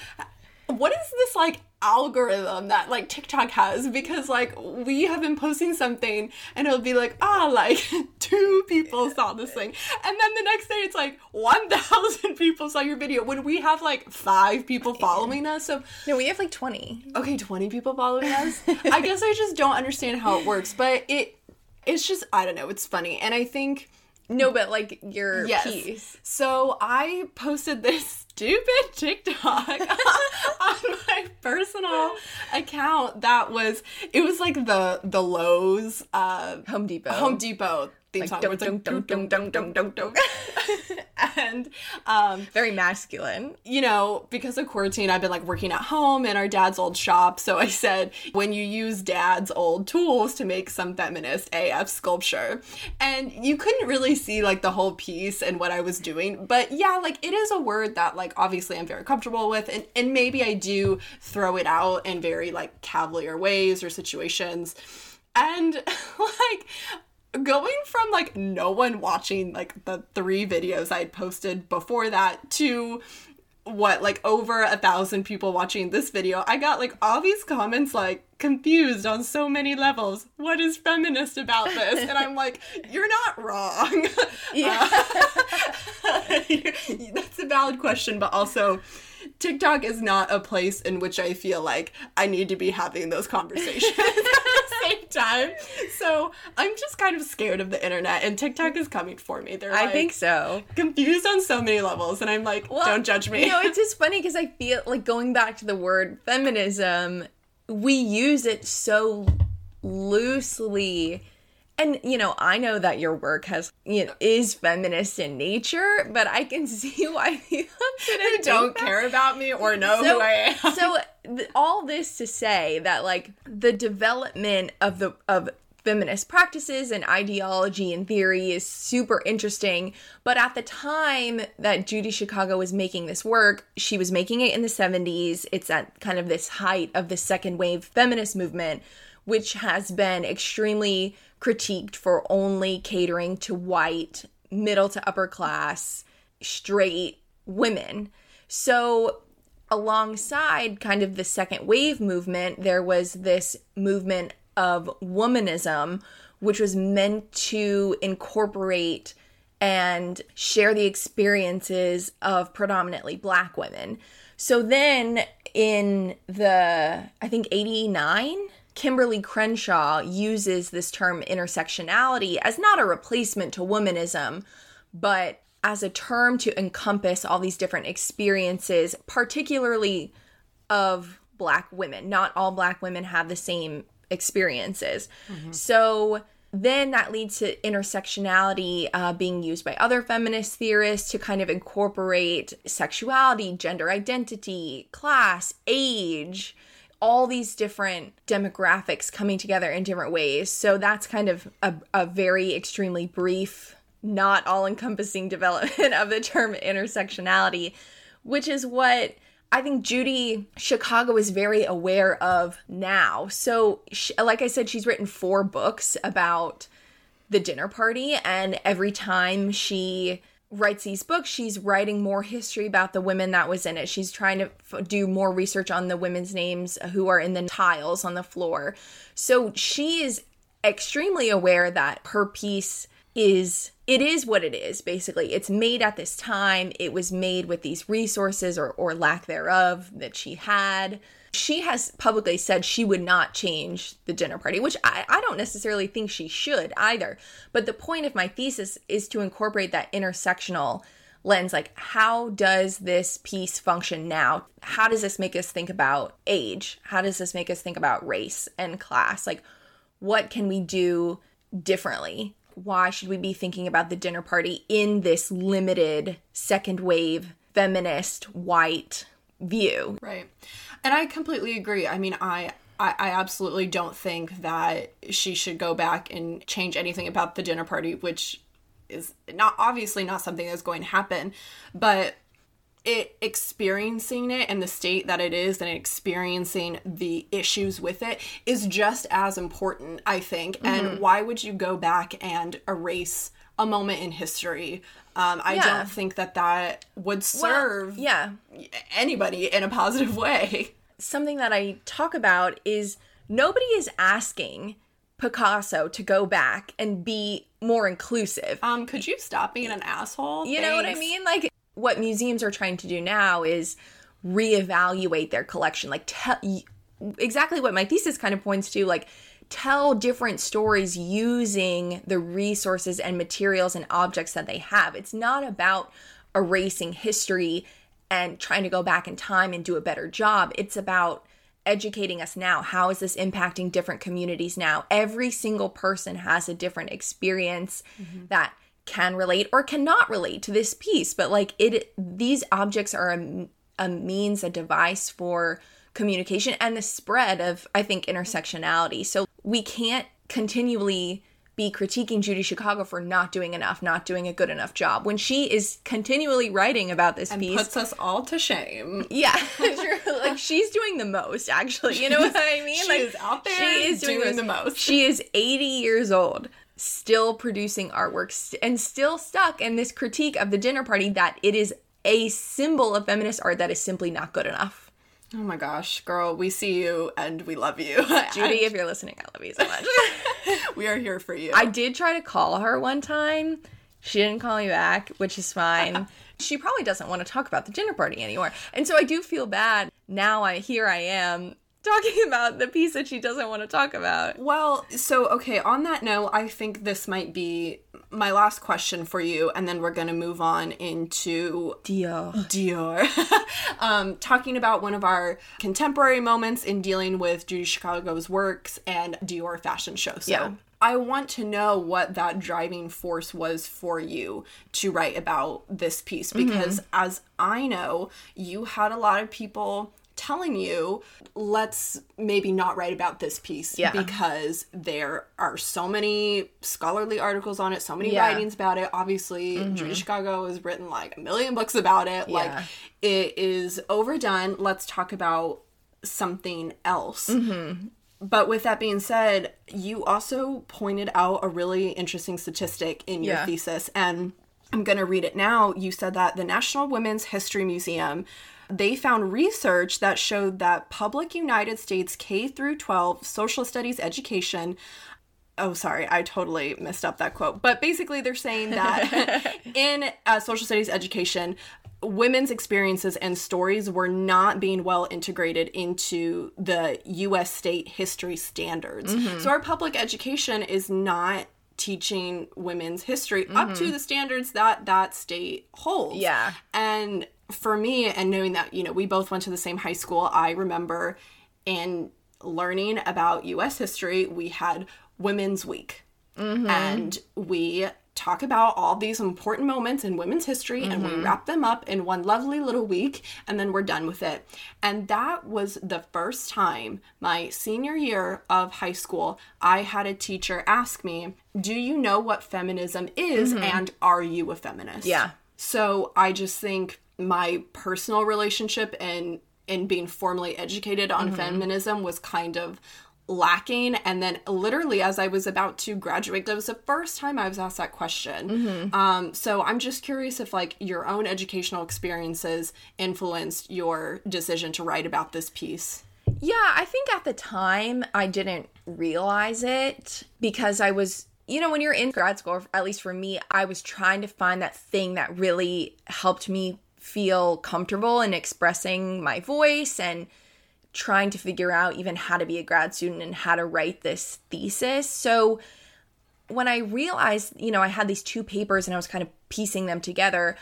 what is this like algorithm that like TikTok has? Because like we have been posting something and it'll be like, ah, oh, like two people saw this thing, and then the next day it's like one thousand people saw your video when we have like five people following us. So no, we have like twenty. Okay, twenty people following us. I guess I just don't understand how it works, but it it's just I don't know. It's funny, and I think no, but like your yes. piece. So I posted this stupid TikTok on my personal account that was, it was like the the Lowe's uh Home Depot Home Depot theme like, song dum, dum, like, dum, dum, dum, dum, dum, dum. And um very masculine, you know, because of quarantine I've been like working at home in our dad's old shop, so I said, when you use dad's old tools to make some feminist A F sculpture, and you couldn't really see like the whole piece and what I was doing, but yeah, like it is a word that like obviously I'm very comfortable with, and, and maybe I do throw it out in very like cavalier ways or situations, and like going from, like, no one watching, like, the three videos I had posted before that to, what, like, over a thousand people watching this video, I got, like, all these comments, like, confused on so many levels. What is feminist about this? And I'm like, you're not wrong. Yeah. Uh, that's a valid question, but also TikTok is not a place in which I feel like I need to be having those conversations. Time. So I'm just kind of scared of the internet, and TikTok is coming for me. They're like, I think so. Confused on so many levels, and I'm like, well, don't judge me. You know, it's just funny because I feel like going back to the word feminism, we use it so loosely, and you know, I know that your work has you know is feminist in nature, but I can see why you don't care that. About me or know so, who I am. So. All this to say that, like, the development of the of feminist practices and ideology and theory is super interesting, but at the time that Judy Chicago was making this work, she was making it in the seventies. It's at kind of this height of the second wave feminist movement, which has been extremely critiqued for only catering to white, middle to upper class, straight women. So alongside kind of the second wave movement, there was this movement of womanism, which was meant to incorporate and share the experiences of predominantly Black women. So then in the, I think, eighty-nine, Kimberlé Crenshaw uses this term intersectionality as not a replacement to womanism, but as a term to encompass all these different experiences, particularly of Black women. Not all Black women have the same experiences. Mm-hmm. So then that leads to intersectionality uh, being used by other feminist theorists to kind of incorporate sexuality, gender identity, class, age, all these different demographics coming together in different ways. So that's kind of a, a very extremely brief, not all-encompassing development of the term intersectionality, which is what I think Judy Chicago is very aware of now. So she, like I said, she's written four books about the dinner party. And every time she writes these books, she's writing more history about the women that was in it. She's trying to f- do more research on the women's names who are in the tiles on the floor. So she is extremely aware that her piece is, it is what it is, basically. It's made at this time. It was made with these resources or, or lack thereof that she had. She has publicly said she would not change the dinner party, which I, I don't necessarily think she should either. But the point of my thesis is to incorporate that intersectional lens. Like, how does this piece function now? How does this make us think about age? How does this make us think about race and class? Like, what can we do differently? Why should we be thinking about the dinner party in this limited second wave feminist white view? Right. And I completely agree. I mean, I, I, I absolutely don't think that she should go back and change anything about the dinner party, which is not obviously not something that's going to happen. But it experiencing it in the state that it is and experiencing the issues with it is just as important, I think. Mm-hmm. And why would you go back and erase a moment in history? Um, I yeah. don't think that that would serve well, yeah. anybody in a positive way. Something that I talk about is nobody is asking Picasso to go back and be more inclusive. Um, could you stop being an asshole? You Thanks. Know what I mean? Like, what museums are trying to do now is reevaluate their collection. Like, tell exactly what my thesis kind of points to, like, tell different stories using the resources and materials and objects that they have. It's not about erasing history and trying to go back in time and do a better job. It's about educating us now. How is this impacting different communities now? Every single person has a different experience mm-hmm. that can relate or cannot relate to this piece, but like it, these objects are a, a means, a device for communication and the spread of, I think, intersectionality. So we can't continually be critiquing Judy Chicago for not doing enough, not doing a good enough job when she is continually writing about this and piece. And puts us all to shame. Yeah. Like, she's doing the most, actually. You know she's, what I mean? She like, is out there she is doing, doing the most. She is eighty years old, still producing artworks and still stuck in this critique of the dinner party that it is a symbol of feminist art that is simply not good enough. Oh my gosh, girl, we see you and we love you. Judy, if you're listening, I love you so much. We are here for you. I did try to call her one time. She didn't call me back, which is fine. She probably doesn't want to talk about the dinner party anymore. And so I do feel bad. Now I here I am. Talking about the piece that she doesn't want to talk about. Well, so, okay, on that note, I think this might be my last question for you, and then we're going to move on into Dior. Dior. um, talking about one of our contemporary moments in dealing with Judy Chicago's works and Dior fashion show. So yeah. I want to know what that driving force was for you to write about this piece, because mm-hmm. as I know, you had a lot of people telling you, let's maybe not write about this piece yeah. because there are so many scholarly articles on it, so many yeah. writings about it. Obviously, mm-hmm. Judy Chicago has written like a million books about it. Yeah. Like, it is overdone. Let's talk about something else. Mm-hmm. But with that being said, you also pointed out a really interesting statistic in your yeah. thesis, and I'm going to read it now. You said that the National Women's History Museum, they found research that showed that public United States K through twelve social studies education, oh, sorry, I totally messed up that quote, but basically they're saying that in uh, social studies education, women's experiences and stories were not being well integrated into the U S state history standards. Mm-hmm. So our public education is not teaching women's history mm-hmm. up to the standards that that state holds. Yeah. And for me, and knowing that, you know, we both went to the same high school, I remember in learning about U S history, we had Women's Week. Mm-hmm. And we talk about all these important moments in women's history, mm-hmm. and we wrap them up in one lovely little week, and then we're done with it. And that was the first time my senior year of high school, I had a teacher ask me, do you know what feminism is, mm-hmm. and are you a feminist? Yeah. So I just think my personal relationship and and being formally educated on mm-hmm. feminism was kind of lacking. And then literally as I was about to graduate, that was the first time I was asked that question. Mm-hmm. Um, so I'm just curious if like your own educational experiences influenced your decision to write about this piece. Yeah, I think at the time I didn't realize it because I was, you know, when you're in grad school, at least for me, I was trying to find that thing that really helped me feel comfortable in expressing my voice and trying to figure out even how to be a grad student and how to write this thesis. So when I realized, you know, I had these two papers and I was kind of piecing them together,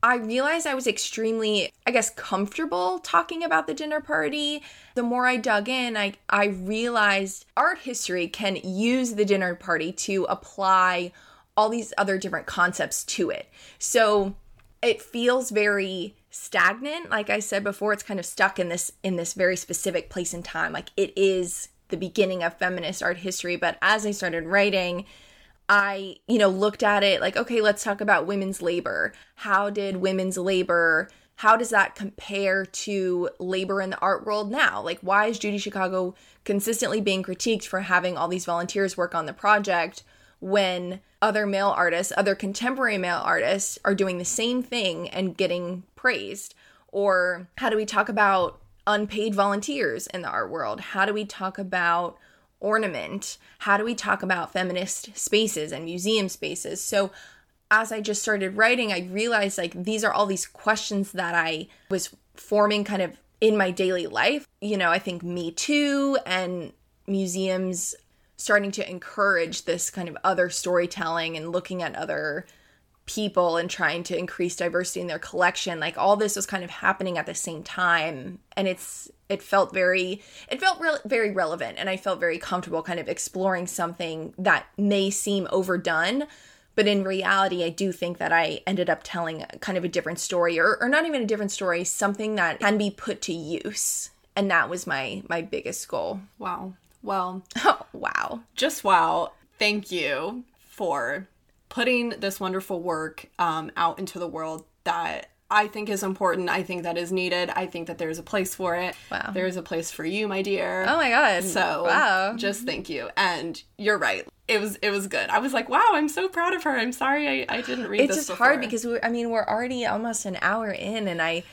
I realized I was extremely, I guess, comfortable talking about The Dinner Party. The more I dug in, I, I realized art history can use The Dinner Party to apply all these other different concepts to it. So it feels very stagnant. Like I said before, it's kind of stuck in this in this very specific place in time. Like it is the beginning of feminist art history. But as I started writing, I, you know, looked at it like, okay, let's talk about women's labor. How did women's labor, how does that compare to labor in the art world now? Like, why is Judy Chicago consistently being critiqued for having all these volunteers work on the project when other male artists, other contemporary male artists are doing the same thing and getting praised? Or how do we talk about unpaid volunteers in the art world? How do we talk about ornament? How do we talk about feminist spaces and museum spaces? So as I just started writing, I realized like these are all these questions that I was forming kind of in my daily life. You know, I think Me Too and museums starting to encourage this kind of other storytelling and looking at other people and trying to increase diversity in their collection. Like all this was kind of happening at the same time, and it's it felt very it felt re- very relevant, and I felt very comfortable kind of exploring something that may seem overdone, but in reality I do think that I ended up telling kind of a different story, or, or not even a different story, something that can be put to use. And that was my my biggest goal. Wow. Well, oh, wow. Just wow. Thank you for putting this wonderful work um, out into the world that I think is important. I think that is needed. I think that there's a place for it. Wow. There's a place for you, my dear. Oh my God. So wow. Just thank you. And you're right. It was it was good. I was like, wow, I'm so proud of her. I'm sorry I, I didn't read it's this It's just before. Hard because, we, I mean, we're already almost an hour in, and I...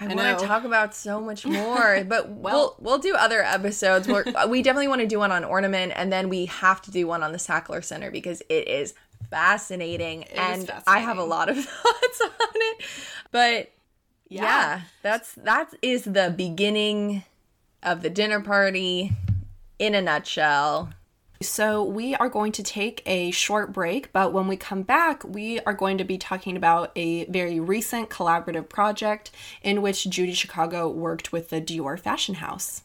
I, I want to talk about so much more, but well, we'll we'll do other episodes. We're, we definitely want to do one on ornament, and then we have to do one on the Sackler Center because it is fascinating, it and is fascinating. I have a lot of thoughts on it. But yeah. yeah, that's that is the beginning of The Dinner Party in a nutshell. So we are going to take a short break, but when we come back, we are going to be talking about a very recent collaborative project in which Judy Chicago worked with the Dior Fashion House.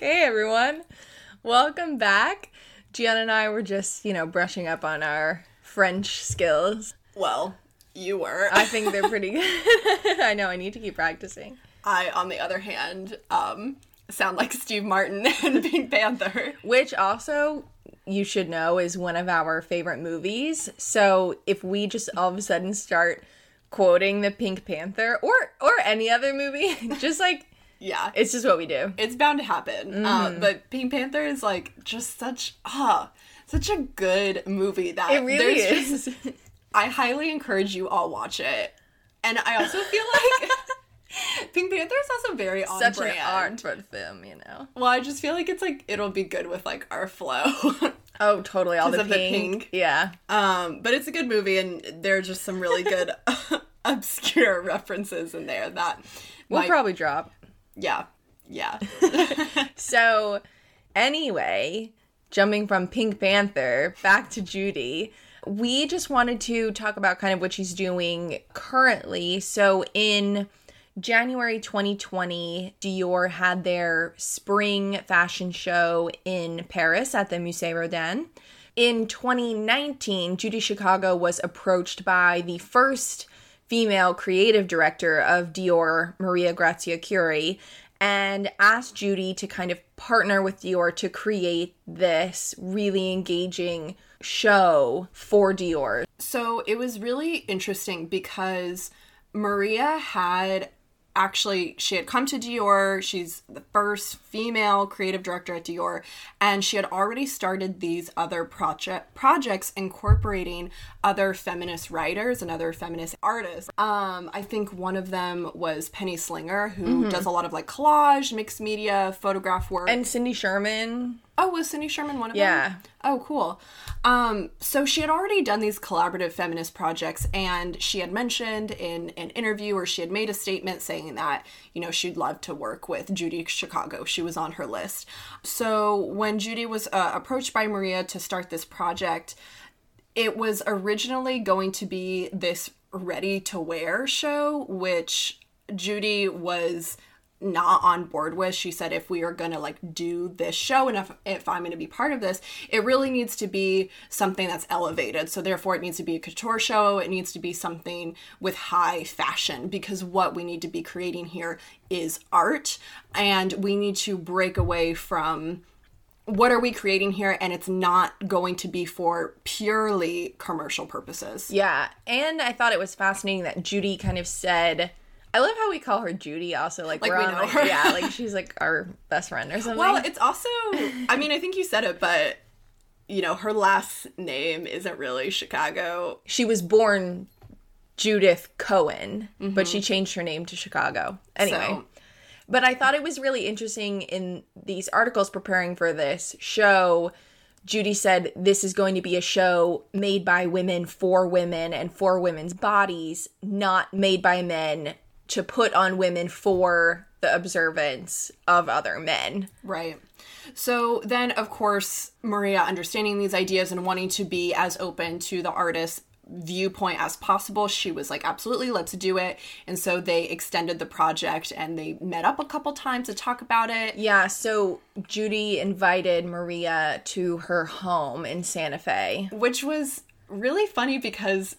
Hey everyone, welcome back. Gianna and I were just, you know, brushing up on our French skills. Well, you were. I think they're pretty good. I know, I need to keep practicing. I, on the other hand, um, sound like Steve Martin and Pink Panther. Which also, you should know, is one of our favorite movies. So if we just all of a sudden start quoting the Pink Panther or, or any other movie, just like... Yeah. It's just what we do. It's bound to happen. Mm-hmm. Uh, but Pink Panther is, like, just such, ah, uh, such a good movie that... It really is. Just, I highly encourage you all watch it. And I also feel like Pink Panther is also very on-brand. Such an art film, you know? Well, I just feel like it's, like, it'll be good with, like, our flow. Oh, totally. All the pink. the pink. Yeah. Um, but it's a good movie, and there are just some really good obscure references in there that... We'll might... probably drop... Yeah, yeah. So, anyway, jumping from Pink Panther back to Judy, we just wanted to talk about kind of what she's doing currently. So in January twenty twenty, Dior had their spring fashion show in Paris at the Musée Rodin. In twenty nineteen, Judy Chicago was approached by the first female creative director of Dior, Maria Grazia Chiuri, and asked Judy to kind of partner with Dior to create this really engaging show for Dior. So it was really interesting because Maria had actually, she had come to Dior, she's the first female creative director at Dior, and she had already started these other project projects incorporating other feminist writers and other feminist artists. Um, I think one of them was Penny Slinger, who mm-hmm. does a lot of like collage, mixed media, photograph work. And Cindy Sherman. Oh, was Cindy Sherman one of yeah. them? Yeah. Oh, cool. Um, so she had already done these collaborative feminist projects, and she had mentioned in an interview, or she had made a statement saying that, you know, she'd love to work with Judy Chicago. She was on her list. So when Judy was uh, approached by Maria to start this project, it was originally going to be this ready-to-wear show, which Judy was not on board with. She said, if we are going to like do this show and if, if I'm going to be part of this, it really needs to be something that's elevated. So therefore it needs to be a couture show. It needs to be something with high fashion, because what we need to be creating here is art, and we need to break away from what are we creating here, and it's not going to be for purely commercial purposes. Yeah. And I thought it was fascinating that Judy kind of said, I love how we call her Judy also. Like, like we're we on, know like, her. Yeah, like she's like our best friend or something. Well, it's also, I mean, I think you said it, but, you know, her last name isn't really Chicago. She was born Judith Cohen, mm-hmm. but she changed her name to Chicago. Anyway. So. But I thought it was really interesting in these articles preparing for this show. Judy said, this is going to be a show made by women for women and for women's bodies, not made by men to put on women for the observance of other men. Right. So then, of course, Maria, understanding these ideas and wanting to be as open to the artist's viewpoint as possible, she was like, absolutely, let's do it. And so they extended the project and they met up a couple times to talk about it. Yeah, so Judy invited Maria to her home in Santa Fe. Which was really funny because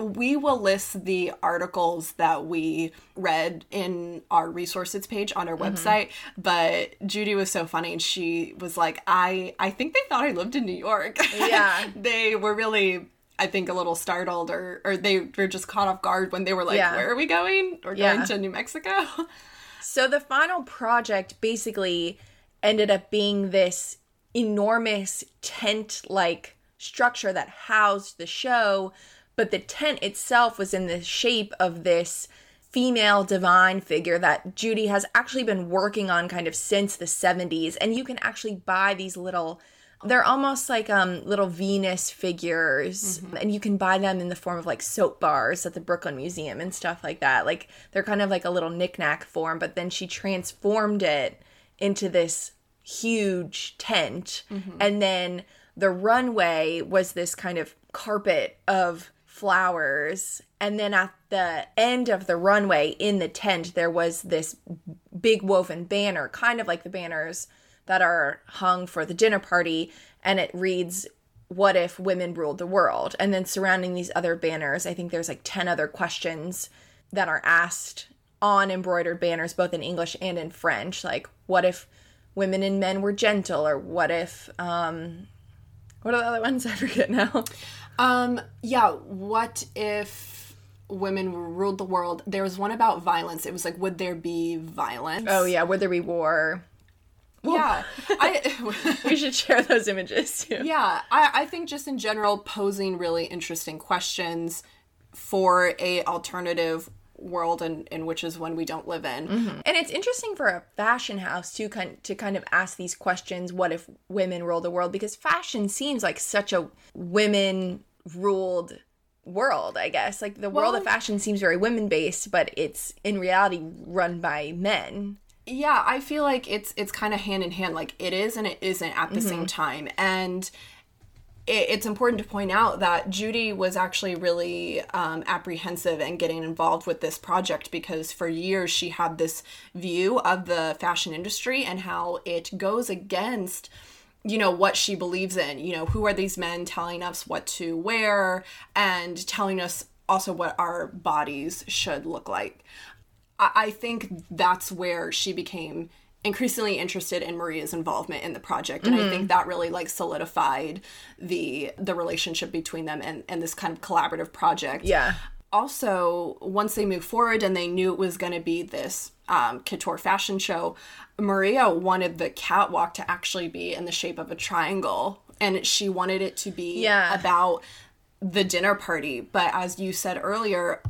we will list the articles that we read in our resources page on our mm-hmm. website, but Judy was so funny and she was like, I, I think they thought I lived in New York. Yeah. They were really, I think, a little startled or, or they were just caught off guard when they were like, yeah. where are we going? We're yeah. going to New Mexico. So the final project basically ended up being this enormous tent-like structure that housed the show, but the tent itself was in the shape of this female divine figure that Judy has actually been working on kind of since the seventies, and you can actually buy these little, they're almost like um little Venus figures, mm-hmm. and you can buy them in the form of like soap bars at the Brooklyn Museum and stuff like that. Like they're kind of like a little knickknack form, but then she transformed it into this huge tent, mm-hmm. and then the runway was this kind of carpet of flowers. And then at the end of the runway in the tent, there was this big woven banner, kind of like the banners that are hung for the dinner party. And it reads, what if women ruled the world? And then surrounding these other banners, I think there's like ten other questions that are asked on embroidered banners, both in English and in French. Like, what if women and men were gentle? Or what if... um What are the other ones? I forget now. Um, yeah, what if women ruled the world? There was one about violence. It was like, would there be violence? Oh, yeah, would there be war? Yeah. I, we should share those images, too. Yeah, I, I think just in general, posing really interesting questions for a alternative world in, in which is one we don't live in. Mm-hmm. And it's interesting for a fashion house to kind, to kind of ask these questions, what if women ruled the world? Because fashion seems like such a women-ruled world, I guess. Like, the world well, of fashion seems very women-based, but it's in reality run by men. Yeah, I feel like it's it's kind of hand-in-hand. Like, it is and it isn't at the mm-hmm. same time. And it, it's important to point out that Judy was actually really um, apprehensive in getting involved with this project, because for years she had this view of the fashion industry and how it goes against, you know, what she believes in. You know, who are these men telling us what to wear and telling us also what our bodies should look like? I, I think that's where she became increasingly interested in Maria's involvement in the project. And mm-hmm. I think that really like solidified the the relationship between them and, and this kind of collaborative project. Yeah. Also, once they moved forward and they knew it was going to be this um, couture fashion show, Maria wanted the catwalk to actually be in the shape of a triangle. And she wanted it to be yeah. about the dinner party. But as you said earlier,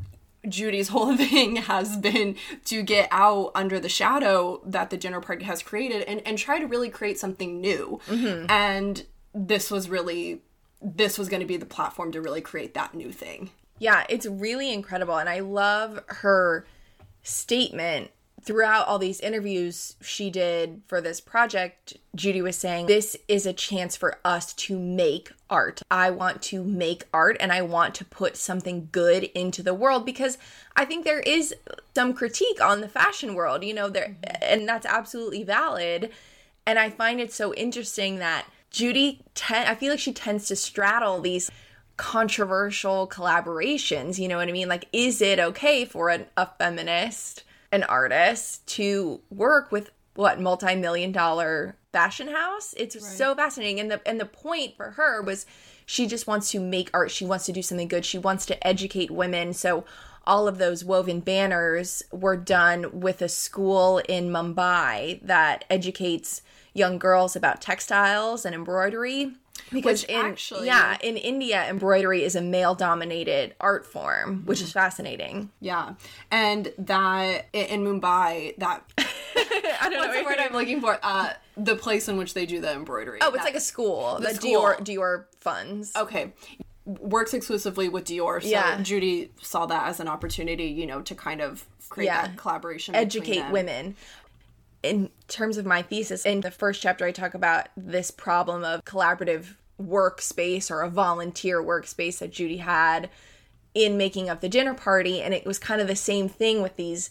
Judy's whole thing has been to get out under the shadow that the dinner party has created and, and try to really create something new. Mm-hmm. And this was really, this was going to be the platform to really create that new thing. Yeah, it's really incredible. And I love her statement throughout all these interviews she did for this project. Judy was saying, this is a chance for us to make art. I want to make art and I want to put something good into the world, because I think there is some critique on the fashion world, you know, there, and that's absolutely valid. And I find it so interesting that Judy, ten- I feel like she tends to straddle these controversial collaborations, you know what I mean? Like, is it okay for an, a feminist, an artist, to work with, what, multi-million dollar fashion house? It's right. so fascinating. And the and the point for her was she just wants to make art. She wants to do something good. She wants to educate women. So all of those woven banners were done with a school in Mumbai that educates young girls about textiles and embroidery. Because which in, actually, yeah, in India, embroidery is a male-dominated art form, which is fascinating. Yeah, and that in Mumbai, that I don't what's know the word I'm looking for. Uh, the place in which they do the embroidery. Oh, it's that, like a school. The, the school. Dior Dior funds. Okay, works exclusively with Dior. So yeah. Judy saw that as an opportunity, you know, to kind of create yeah. that collaboration, educate women. In terms of my thesis, in the first chapter, I talk about this problem of collaborative workspace or a volunteer workspace that Judy had in making up the dinner party. And it was kind of the same thing with these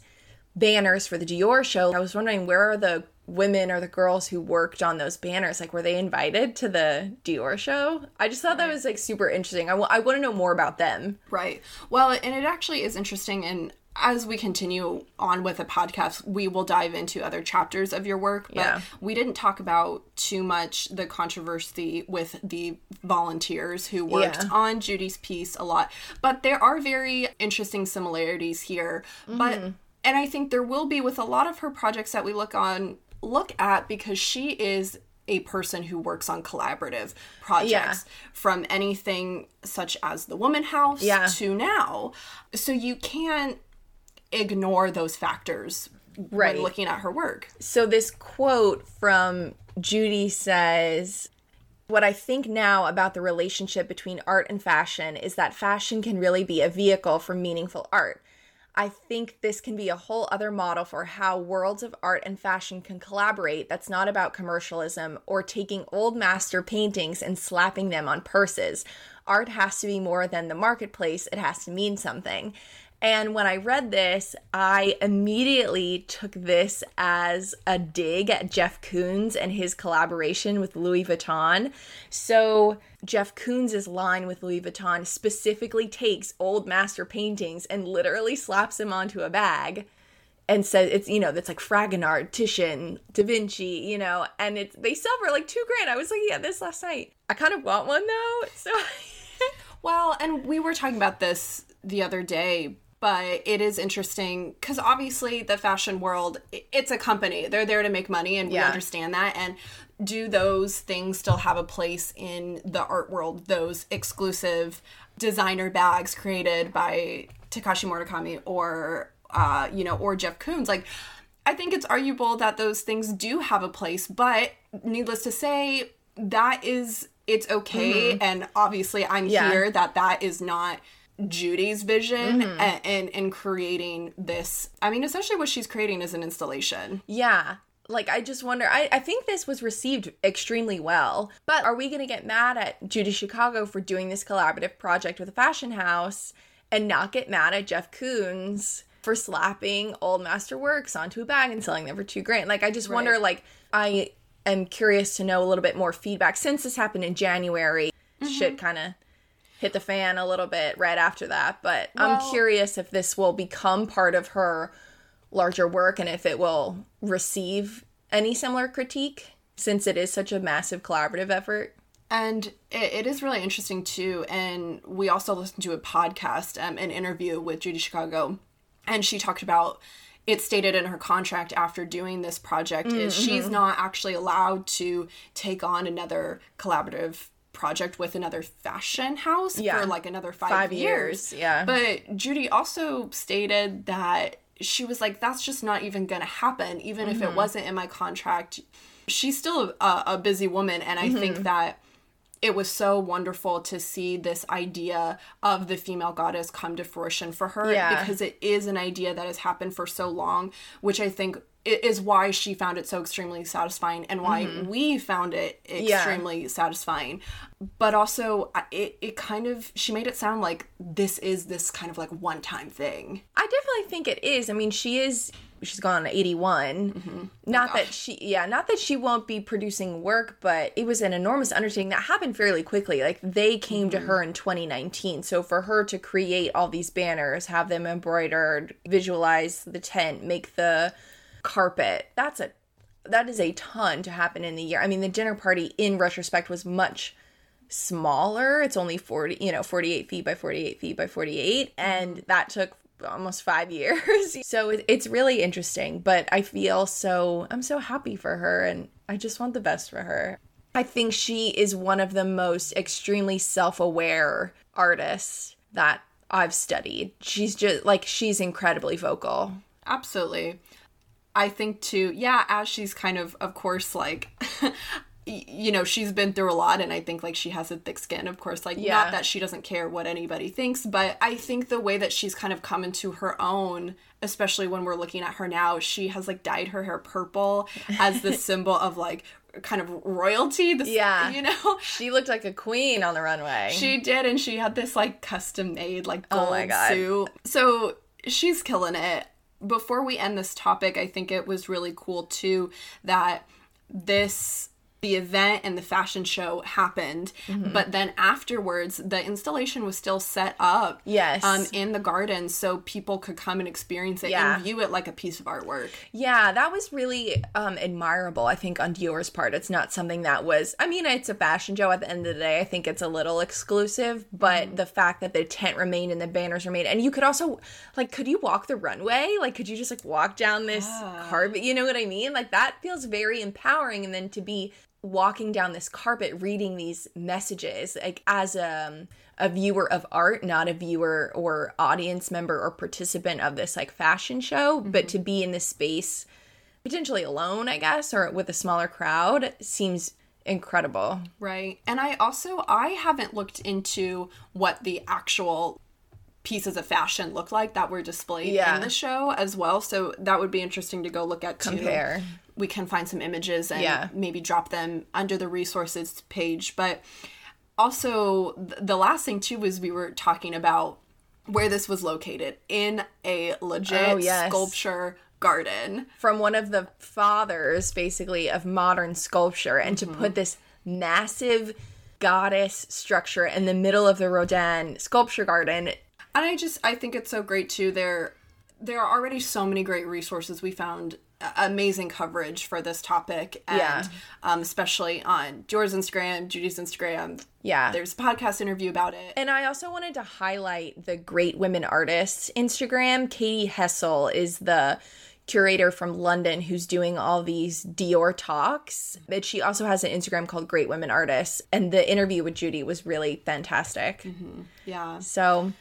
banners for the Dior show. I was wondering, where are the women or the girls who worked on those banners? Like, were they invited to the Dior show? I just thought right. that was like super interesting. I, w- I want to know more about them. Right. Well, and it actually is interesting, and as we continue on with the podcast, we will dive into other chapters of your work. But yeah. we didn't talk about too much the controversy with the volunteers who worked yeah. on Judy's piece a lot. But there are very interesting similarities here. Mm-hmm. But and I think there will be with a lot of her projects that we look on look at, because she is a person who works on collaborative projects yeah. from anything such as the Woman House yeah. to now. So you can't ignore those factors right. when looking at her work. So this quote from Judy says, "What I think now about the relationship between art and fashion is that fashion can really be a vehicle for meaningful art. I think this can be a whole other model for how worlds of art and fashion can collaborate that's not about commercialism or taking old master paintings and slapping them on purses. Art has to be more than the marketplace. It has to mean something." And when I read this, I immediately took this as a dig at Jeff Koons and his collaboration with Louis Vuitton. So Jeff Koons' line with Louis Vuitton specifically takes old master paintings and literally slaps them onto a bag and says, it's, you know, that's like Fragonard, Titian, Da Vinci, you know, and it's, they sell for like two grand. I was like, yeah, this last night. I kind of want one though. So, well, and we were talking about this the other day. But it is interesting because obviously the fashion world, it's a company. They're there to make money, and we yeah. understand that. And do those things still have a place in the art world? Those exclusive designer bags created by Takashi Murakami or, uh, you know, or Jeff Koons. Like, I think it's arguable that those things do have a place. But needless to say, that is, it's okay. Mm-hmm. And obviously I'm yeah. here that that is not Judy's vision mm-hmm. and, and and creating this. I mean, essentially what she's creating is an installation. Yeah. Like, I just wonder, I, I think this was received extremely well, but are we going to get mad at Judy Chicago for doing this collaborative project with a fashion house and not get mad at Jeff Koons for slapping old masterworks onto a bag and selling them for two grand? Like, I just right. wonder, like, I am curious to know a little bit more feedback. Since this happened in January, mm-hmm. shit kind of hit the fan a little bit right after that, but well, I'm curious if this will become part of her larger work and if it will receive any similar critique, since it is such a massive collaborative effort. And it, it is really interesting too, and we also listened to a podcast, um, an interview with Judy Chicago, and she talked about it stated in her contract after doing this project mm-hmm. is she's not actually allowed to take on another collaborative project with another fashion house yeah. for like another five, five years. years. Yeah. But Judy also stated that she was like, that's just not even going to happen, even mm-hmm. if it wasn't in my contract. She's still a, a busy woman, and I mm-hmm. think that it was so wonderful to see this idea of the female goddess come to fruition for her, yeah. because it is an idea that has happened for so long, which I think is why she found it so extremely satisfying and why mm-hmm. we found it extremely yeah. satisfying. But also, it, it kind of, she made it sound like this is this kind of like one-time thing. I definitely think it is. I mean, she is, she's gone eighty-one. Mm-hmm. Not oh, that she, yeah, not that she won't be producing work, but it was an enormous undertaking that happened fairly quickly. Like, they came mm-hmm. to her in twenty nineteen. So for her to create all these banners, have them embroidered, visualize the tent, make the carpet, that's a that is a ton to happen in the year. I mean, the dinner party in retrospect was much smaller. It's only forty, you know, forty-eight feet by forty-eight feet by forty-eight, and that took almost five years. So it, it's really interesting, but I feel so I'm so happy for her, and I just want the best for her. I think she is one of the most extremely self-aware artists that I've studied. She's just like, she's incredibly vocal. Absolutely. I think, too, yeah, as she's kind of, of course, like, you know, she's been through a lot, and I think, like, she has a thick skin, of course, like, yeah. not that she doesn't care what anybody thinks, but I think the way that she's kind of come into her own, especially when we're looking at her now, she has, like, dyed her hair purple as the symbol of, like, kind of royalty. This, yeah. You know? She looked like a queen on the runway. She did, and she had this, like, custom-made, like, gold oh my God. suit. So she's killing it. Before we end this topic, I think it was really cool, too, that this, the event and the fashion show happened, mm-hmm. but then afterwards, the installation was still set up yes. um, in the garden, so people could come and experience it yeah. and view it like a piece of artwork. Yeah, that was really um, admirable, I think, on Dior's part. It's not something that was, I mean, it's a fashion show at the end of the day. I think it's a little exclusive, but mm-hmm. the fact that the tent remained and the banners remained, and you could also, like, could you walk the runway? Like, could you just, like, walk down this yeah. carpet? You know what I mean? Like, that feels very empowering, and then to be walking down this carpet reading these messages, like, as a, a viewer of art, not a viewer or audience member or participant of this, like, fashion show, mm-hmm. but to be in this space potentially alone, I guess, or with a smaller crowd seems incredible. Right. And I also, I haven't looked into what the actual pieces of fashion look like that were displayed yeah. in the show as well, so that would be interesting to go look at too. Compare. We can find some images and yeah. maybe drop them under the resources page. But also, th- the last thing, too, was we were talking about where this was located, in a legit oh, yes. sculpture garden. From one of the fathers, basically, of modern sculpture. And mm-hmm. to put this massive goddess structure in the middle of the Rodin sculpture garden. And I just, I think it's so great, too. There, there are already so many great resources we found. Amazing coverage for this topic, and yeah. um, especially on Dior's Instagram, Judy's Instagram. Yeah. There's a podcast interview about it. And I also wanted to highlight the Great Women Artists Instagram. Katie Hessel is the curator from London who's doing all these Dior talks, but she also has an Instagram called Great Women Artists, and the interview with Judy was really fantastic. Mm-hmm. Yeah. So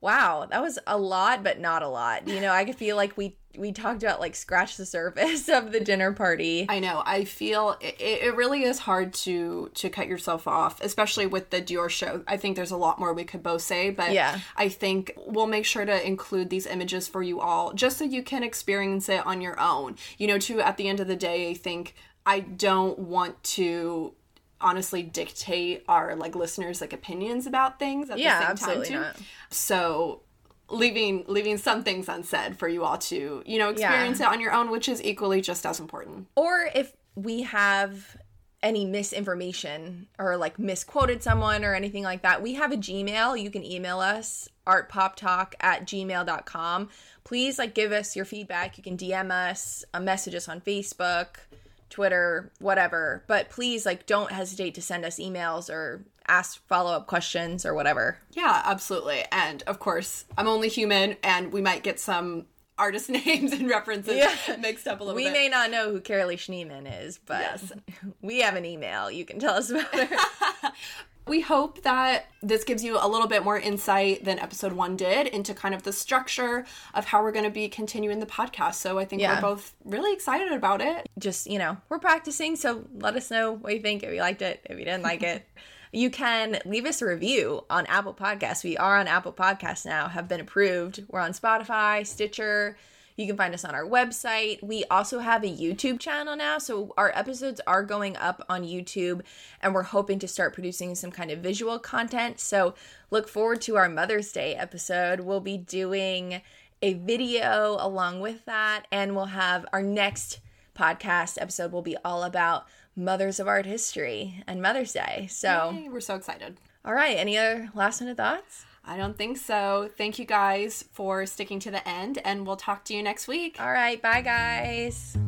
wow, that was a lot, but not a lot. You know, I feel like we we talked about, like, scratch the surface of the dinner party. I know. I feel it, it really is hard to to cut yourself off, especially with the Dior show. I think there's a lot more we could both say, but yeah. I think we'll make sure to include these images for you all just so you can experience it on your own. You know, too, at the end of the day, I think I don't want to honestly dictate our, like, listeners, like, opinions about things at yeah, the same absolutely time too. Not. So leaving leaving some things unsaid for you all to, you know, experience yeah. it on your own, which is equally just as important. Or if we have any misinformation or, like, misquoted someone or anything like that, we have a Gmail. You can email us artpoptalk at gmail dot com. Please, like, give us your feedback. You can D M us, uh, message us on Facebook, Twitter, whatever. But please, like, don't hesitate to send us emails or ask follow-up questions or whatever. Yeah, absolutely. And, of course, I'm only human, and we might get some artist names and references yeah. mixed up a little we bit. We may not know who Carolee Schneemann is, but yes. we have an email. You can tell us about her. We hope that this gives you a little bit more insight than episode one did into kind of the structure of how we're going to be continuing the podcast. So I think yeah. we're both really excited about it. Just, you know, we're practicing. So let us know what you think, if you liked it, if you didn't like it. You can leave us a review on Apple Podcasts. We are on Apple Podcasts now, have been approved. We're on Spotify, Stitcher. You can find us on our website. We also have a YouTube channel now, so our episodes are going up on YouTube, and we're hoping to start producing some kind of visual content. So look forward to our Mother's Day episode. We'll be doing a video along with that, and we'll have our next podcast episode will be all about mothers of art history and Mother's Day. So yay, we're so excited. All right. Any other last minute thoughts? I don't think so. Thank you guys for sticking to the end, and we'll talk to you next week. All right. Bye, guys.